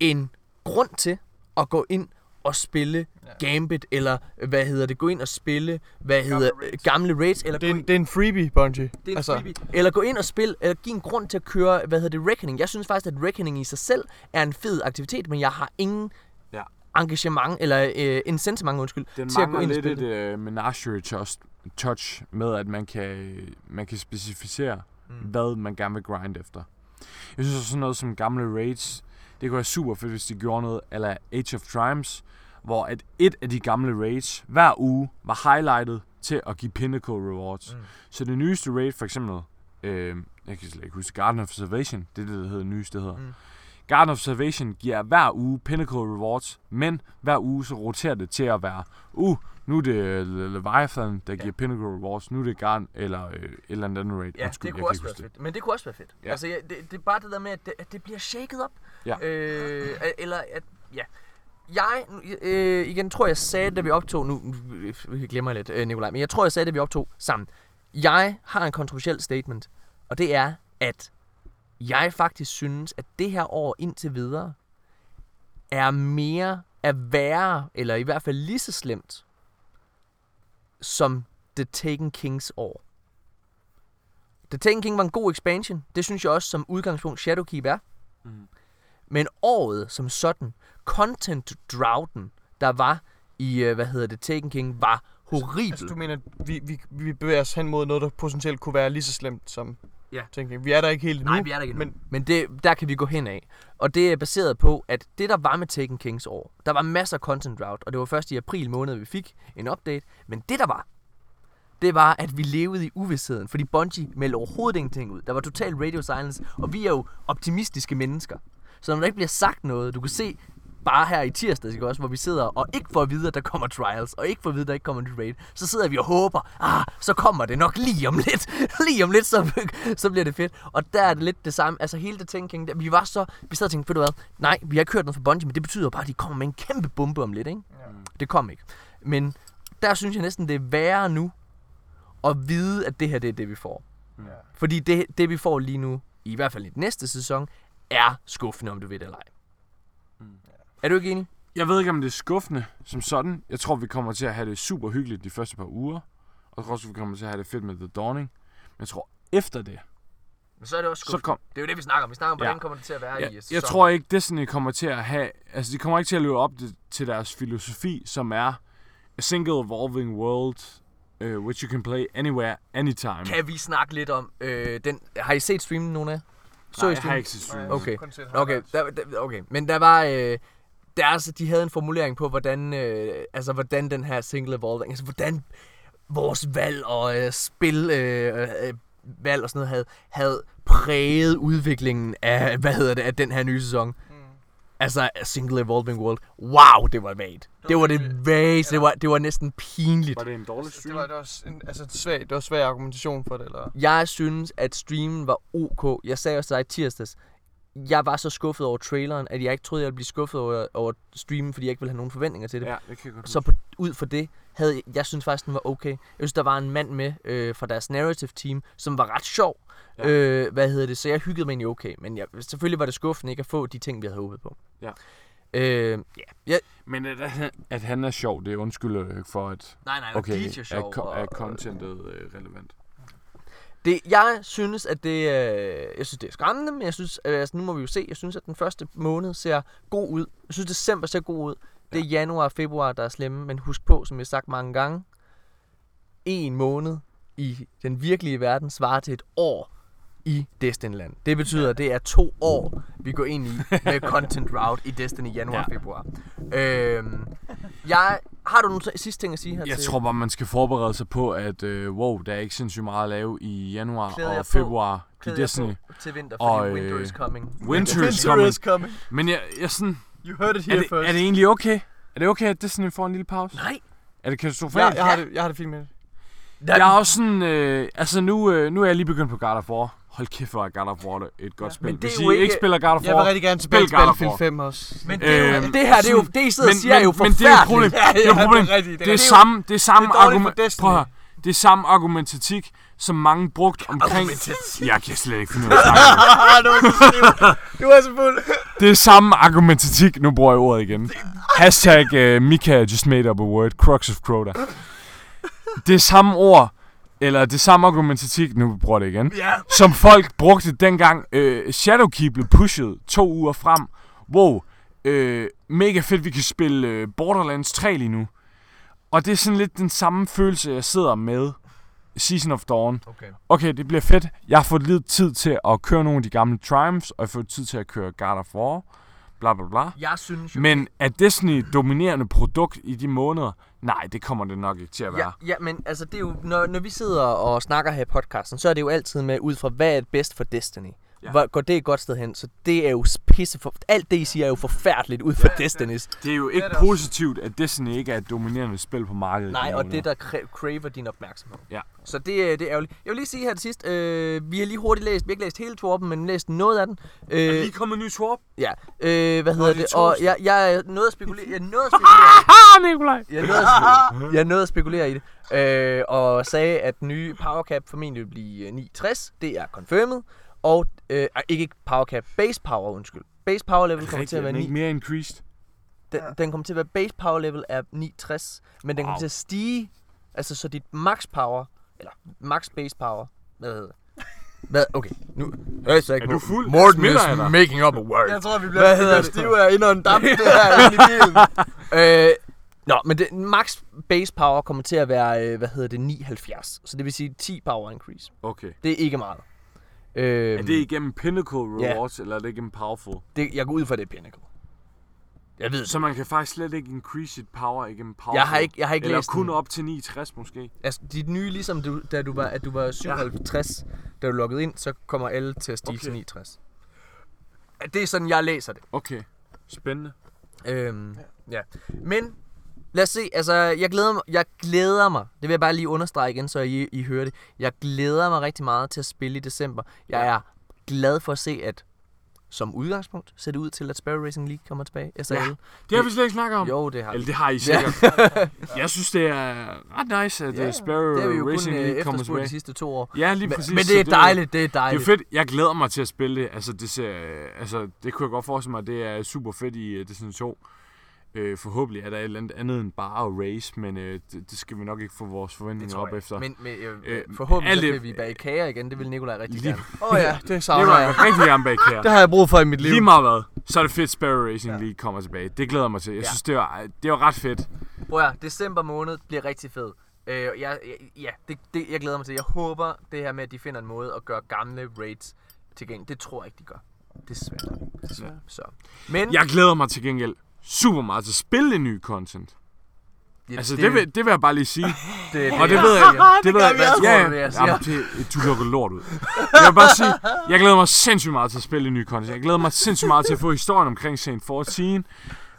en grund til at gå ind og spille Gambit, eller hvad hedder det, gå ind og spille, hvad gamle hedder raids. gamle raids, eller det er, en, det er en freebie, Bungie. Det er altså. en freebie. Eller gå ind og spille, eller give en grund til at køre, hvad hedder det, Reckoning. Jeg synes faktisk, at Reckoning i sig selv er en fed aktivitet, men jeg har ingen ja. engagement, eller øh, incitament, undskyld, den til at gå ind og spille. Den mangler lidt et uh, menagerie touch, touch med, at man kan, man kan specificere, mm. hvad man gerne vil grind efter. Jeg synes også sådan noget som gamle raids, det kunne være super fedt, hvis de gjorde noget a la Age of Triumphs, hvor at et af de gamle raids hver uge var highlightet til at give Pinnacle Rewards. Mm. Så det nyeste raid, for eksempel, øh, jeg kan slet ikke huske, Garden of Salvation, det er det, der hedder nyeste, det hedder. Mm. Garden of Salvation giver hver uge Pinnacle Rewards, men hver uge så roterer det til at være, uh, nu er det Leviathan, der ja. giver Pinnacle Rewards, nu er det Garden, eller øh, et eller andet raid. Ja, Undskyld, det kunne også være fedt, det. men det kunne også være fedt. Ja. Altså, det, det er bare det der med, at det, at det bliver shaket op. Ja. Øh, eller, at, ja. Jeg, øh, igen, tror jeg sagde, da vi optog, nu jeg glemmer jeg lidt, øh, Nikolaj, men jeg tror, jeg sagde, da vi optog sammen. Jeg har en kontroversiel statement, og det er, at jeg faktisk synes, at det her år indtil videre er mere, er værre, eller i hvert fald lige så slemt, som The Taken Kings år. The Taken King var en god expansion. Det synes jeg også som udgangspunkt Shadowkeep er. Mm. Men året som sådan, content-drouten, der var i, hvad hedder det, Taken King, var horribel. Altså, du mener, at vi, vi, vi bevæger os hen mod noget, der potentielt kunne være lige så slemt som ja. Taken King? Vi er der ikke helt endnu. Nej, vi er der ikke men, men det, der kan vi gå hen af. Og det er baseret på, at det, der var med Taken Kings år, der var masser af content-drought, og det var først i april måned, vi fik en update. Men det, der var, det var, at vi levede i uvisheden, fordi Bungie meldte overhovedet ingenting ud. Der var total radio silence, og vi er jo optimistiske mennesker. Så når der ikke bliver sagt noget, du kan se bare her i tirsdag, også, hvor vi sidder og ikke får at vide, at der kommer Trials, og ikke får at vide, at der ikke kommer en raid, så sidder vi og håber, ah, så kommer det nok lige om lidt, lige om lidt, så, så bliver det fedt. Og der er det lidt det samme, altså hele det tænkning, vi var så, vi sad og tænkte, ved du hvad, nej, vi har ikke hørt noget fra Bungie, men det betyder bare, at de kommer med en kæmpe bombe om lidt, ikke? Ja. Det kom ikke. Men der synes jeg næsten, det er værre nu, at vide, at det her, det er det, vi får. Ja. Fordi det, det, vi får lige nu, i hvert fald i næste sæson, er skuffende, om du ved det eller ej. Mm. Er du ikke enig? Jeg ved ikke, om det er skuffende som sådan. Jeg tror, vi kommer til at have det super hyggeligt de første par uger. Og jeg tror også, vi kommer til at have det fedt med The Dawning. Men jeg tror, efter det... Men så er det også skuffende. Kom... Det er jo det, vi snakker om. Vi snakker om, ja. hvordan kommer det til at være ja. i sæsonen. Jeg tror ikke, Destiny kommer til at have... Altså, de kommer ikke til at løbe op til deres filosofi, som er a single evolving world... Uh, which you can play anywhere, anytime. Kan vi snakke lidt om øh, den... Har I set streamen, nogen af? Nej, jeg har ikke set streamen. Okay, okay. Der, der, okay. Men der var... Øh, deres, de havde en formulering på, hvordan, øh, altså, hvordan den her single evolving... Altså, hvordan vores valg og øh, spil... Øh, øh, valg og sådan noget havde, havde præget udviklingen af, hvad hedder det, af den her nye sæson. Altså, Single Evolving World. Wow, det var vagt. Det var det vagt. Det var, det var næsten pinligt. Var det en dårlig stream? Det var, det var, en, altså, svag, det var svag argumentation for det, eller? Jeg synes, at streamen var ok. Jeg sagde også til dig tirsdags. Jeg var så skuffet over traileren, at jeg ikke troede, jeg ville blive skuffet over, over streamen, fordi jeg ikke ville have nogen forventninger til det. Ja, det kan jeg godt. Så på, ud fra det, havde jeg, jeg synes faktisk, den var okay. Jeg synes, der var en mand med øh, fra deres narrative team, som var ret sjov. Ja. Øh, hvad hedder det? Så jeg hyggede mig egentlig okay. Men jeg, selvfølgelig var det skuffende ikke at få de ting, vi havde håbet på. Ja. Øh, ja. Men at han, at han er sjov, det undskylder ikke for, at... Nej, nej, okay, D J er sjov. Er, er contentet relevant? Det, jeg synes, at det, øh, jeg synes, det er skræmmende, men jeg synes, øh, altså, nu må vi jo se, jeg synes, at den første måned ser god ud. Jeg synes, december ser god ud. Det er ja. januar og februar, der er slemme, men husk på, som jeg har sagt mange gange, en måned i den virkelige verden svarer til et år i Destinyland. Det betyder, at det er to år, vi går ind i med Content Route i Destiny januar og ja. februar. Øhm, jeg, har du nogle sidste ting at sige her til? Jeg tror bare, man skal forberede sig på, at øh, wow, der er ikke sindssygt meget at lave i januar Klæder og februar i Destiny. Til vinter, fordi winter is coming. Winter is coming. coming. Men jeg, jeg sådan... You heard it here er det, first. Er det egentlig okay? Er det okay, at Destiny får en lille pause? Nej. Er det katastrofalt? Ja, jeg har det, jeg har det fint med det. Jeg er også sådan... Øh, altså, nu, øh, nu er jeg lige begyndt på God of War. Hold kæft, hvor er God of War et godt ja. spil. Hvis I ikke, ikke spiller God of War, jeg vil rigtig gerne spille Battlefield fem også. Men det, øhm, det her, det er jo, det I sidder men, og siger, men, er jo forfærdeligt. Men det er et problem. Ja, ja, det er et problem. Det, det er samme, det er samme argument. Prøv her. Det er samme argumentatik, som mange brugt omkring... Jeg kan slet ikke finde ud af det. Du er så fuld. Det er samme argumentatik. Nu bruger jeg ordet igen. Hashtag uh, Mika just made up a word. Crux of Crota. Det er samme ord. Eller det samme argumentatik, nu bruger det igen, yeah. som folk brugte dengang øh, Shadowkeep blev pushet to uger frem. Wow, øh, mega fedt, vi kan spille øh, Borderlands tre lige nu. Og det er sådan lidt den samme følelse, jeg sidder med Season of Dawn. Okay, okay, det bliver fedt. Jeg har fået lidt tid til at køre nogle af de gamle Triumphs, og jeg har fået tid til at køre God of War, bla bla bla. Jeg synes jo... Men er Destiny dominerende produkt i de måneder? Nej, det kommer det nok ikke til at være. Ja, ja, men altså det er jo, når, når vi sidder og snakker her i podcasten, så er det jo altid med ud fra, hvad er det bedst for Destiny? Ja. Hvor, går det et godt sted hen? Så det er jo pisse for... Alt det, I siger, er jo forfærdeligt ud fra ja, Destinys. Det er jo ikke det er positivt, at Destiny ikke er et dominerende spil på markedet. Nej, og det, der kræver din opmærksomhed. Ja. Så det, det er ærgerligt. Jeg vil lige sige her til sidst, øh, vi har lige hurtigt læst, vi har ikke læst hele Torben, men læst noget af den. Øh, er lige kommet en ny Torben? Ja. Øh, hvad hedder det? det? Og jeg, jeg er nødt at spekulere... Jeg er nødt at spekulere... Nikolaj! Jeg er nødt at spekulere i det. Øh, og sagde, at den nye powercap formentlig vil blive ni komma tres. Det er confirmed. Og øh, ikke, ikke power cap, base power, undskyld. Base power level kommer til at være ni. Den er ikke mere increased. Den, den kommer til at være, base power level er ni komma tres, men wow. den kommer til at stige, altså så dit max power, eller max base power, hvad hedder det? Hvad? Okay, nu... Hey, så er du fuld? Morten is eller? Making up a word. Jeg tror, vi bliver hvad hedder stive af inden en damp, det her, inde i bilen. øh, Nå, men det, max base power kommer til at være, øh, hvad hedder det, ni komma halvfjerds. Så det vil sige ti power increase. Okay. Det er ikke meget. Øhm, er det igennem Pinnacle Rewards, yeah. eller er det igennem Powerful? Det, jeg går ud fra, det er Pinnacle. Jeg ved Så man kan faktisk slet ikke increase it power igennem Powerful? Jeg har ikke, jeg har ikke eller læst Eller kun den. Op til ni komma tres måske? Altså, dit nye, ligesom du, da du var, at du var syvoghalvtreds, ja. Da du loggede ind, så kommer alle til at stige okay. til ni komma tres. Det er sådan, jeg læser det. Okay, spændende. Øhm, ja. Men... Lad os se, altså jeg glæder mig, jeg glæder mig, det vil jeg bare lige understrege igen, så I, I hører det. Jeg glæder mig rigtig meget til at spille i december. Jeg er glad for at se, at som udgangspunkt ser det ud til, at Sparrow Racing League kommer tilbage. S A L. Ja, det har vi slet ikke snakket om. Jo, det har vi. Eller det har I sikkert. Ja. Jeg synes, det er ret nice, at ja, Sparrow Racing League kommer tilbage. De sidste to år. Ja, lige præcis. Men, men det er dejligt, det er dejligt. Det er fedt. Jeg glæder mig til at spille det. Altså, det, ser, altså, det kunne jeg godt forestille mig, det er super fedt i Destiny to. Øh, forhåbentlig er der et eller andet andet end bare at race, men øh, det, det skal vi nok ikke få vores forventninger op efter. Men med, øh, øh, forhåbentlig bliver vi bag kager igen, det vil Nicolai rigtig lige, gerne. Åh oh, ja, det savner jeg. Nicolai rigtig gerne bag kager. Det har jeg brug for i mit liv. Lige meget hvad, så er det fedt Sparrow Racing ja. League kommer tilbage. Det glæder mig til. Jeg ja. synes, det var, det var ret fedt. Prøv at høre, december måned bliver rigtig fed. Øh, jeg, jeg, ja, det, det, jeg glæder mig til. Jeg håber det her med, at de finder en måde at gøre gamle raids tilgængelige. Det tror jeg ikke, de gør. Desværre. Desværre. Ja. Så. Men jeg glæder mig til gengæld super meget til at spille det nye content. Ja, altså det, det, vil, det vil jeg bare lige sige. Det, og det ved jeg. Ja. Det ved jeg. Ja, jamen, det, du lukker lort ud. Jeg vil bare sige, jeg glæder mig sindssygt meget til at spille det nye content. Jeg glæder mig sindssygt meget til at få historien omkring Saint fjorten.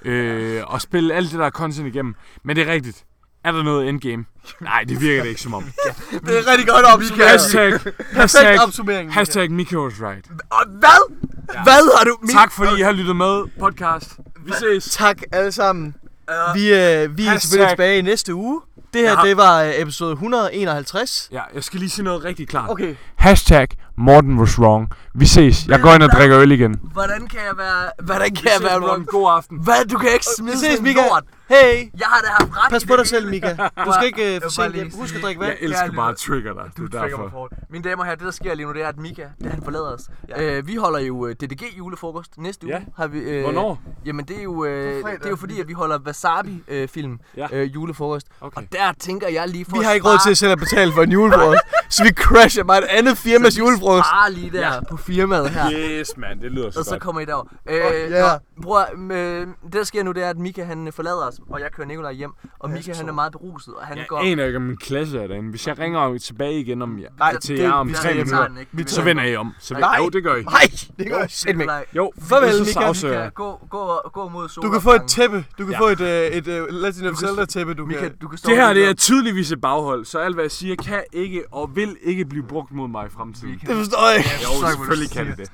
Øh, og spille alt det der content igennem. Men det er rigtigt. Er der noget endgame? Nej, det virker det ikke som om. Ja, det er rigtig godt opsummeret. Hashtag, hashtag, hashtag, hashtag Mika was right. Hvad? Ja. Hvad har du... Min... Tak fordi I har lyttet med podcast. Vi ses. Tak alle sammen. Uh, vi øh, vi er selvfølgelig tilbage i næste uge. Det her, ja. det var episode et hundrede og enoghalvtreds. Ja, jeg skal lige sige noget rigtig klart. Okay. Hashtag Morten was wrong. Vi ses. Jeg går ind og drikker øl igen. Hvordan kan jeg være... Hvordan kan jeg være wrong? God aften. Hvad? Du kan ikke smide sådan en lort. Hey. Jeg har da haft ret. Pas på dig selv, Mika. Du skal ikke uh, forsælge det. Husk at drikke vand. Jeg elsker bare at trigger dig. Du det er derfor. Mine damer og herrer, det der sker lige nu, det er, at Mika, det han forlader os. Ja. Øh, vi holder jo D D G julefrokost næste uge. Ja. Har vi, øh, hvornår? Jamen det er jo, øh, det, er det er jo fordi, at vi holder wasabi-film øh, øh, julefrokost. Okay. Og der tænker jeg lige for vi at vi har ikke råd til at selv at betale for en julefrokost, så vi crasher mig et andet firmas julefrokost. Så vi sparer lige der ja. På firmaet her. Yes, mand, det lyder så og godt. Og så kommer I derovre. Øh, oh, yeah. Nå, bror, øh, det der sker nu, det er, at Mika han forlader os, og jeg kører Nicolaj hjem. Og Mika han er meget beruset, og han jeg går... Jeg aner ikke, om min klasse er derinde. Hvis jeg ringer tilbage igen om jer, nej, til det, jer om tre minutter, så vender I om. Så vi, nej, jo, det gør I. Nej, det gør I sæt mig. Jo, farvel Mika. Gå, gå, gå mod solen. Du kan få et tæppe. Du kan ja. Få et, et, et uh, Legend of Zelda-tæppe. Du Mika, kan, du kan stå det her det er tydeligvis et baghold, så alt hvad jeg siger kan ikke og vil ikke blive brugt mod mig i fremtiden. Mika. Det forstår jeg ikke. Ja, jo, selvfølgelig kan det.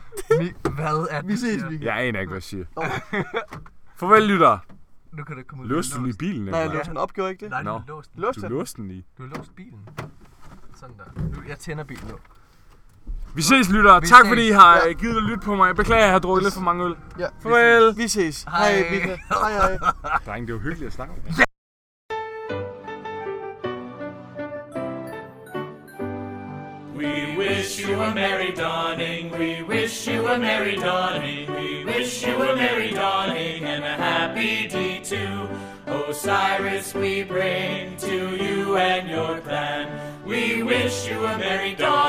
Hvad er det? Vi ses, Mika. Jeg aner ikke, hvad jeg siger. Farvel, lytter. Nu kan det komme ud. Løste du lige bilen? Nej, løste han opgjorde ikke det? Nej, du låste den. Du låste den lige. Du låste bilen. Sådan der. Nu, jeg tænder bilen nu. Vi ses, lyttere. Vi tak ses. Fordi I har ja. Givet at lytte på mig. Jeg beklager, at jeg har drukket lidt for mange øl. Ja. Farvel. Vi ses. Hej, Mika. Hej, hej. Dreng, det var hyggeligt at snakke om. Ja. We wish you a merry dawning. We wish you a merry dawning. We wish you a merry dawning and a happy day too. Osiris we bring to you and your clan. We wish you a merry dawning.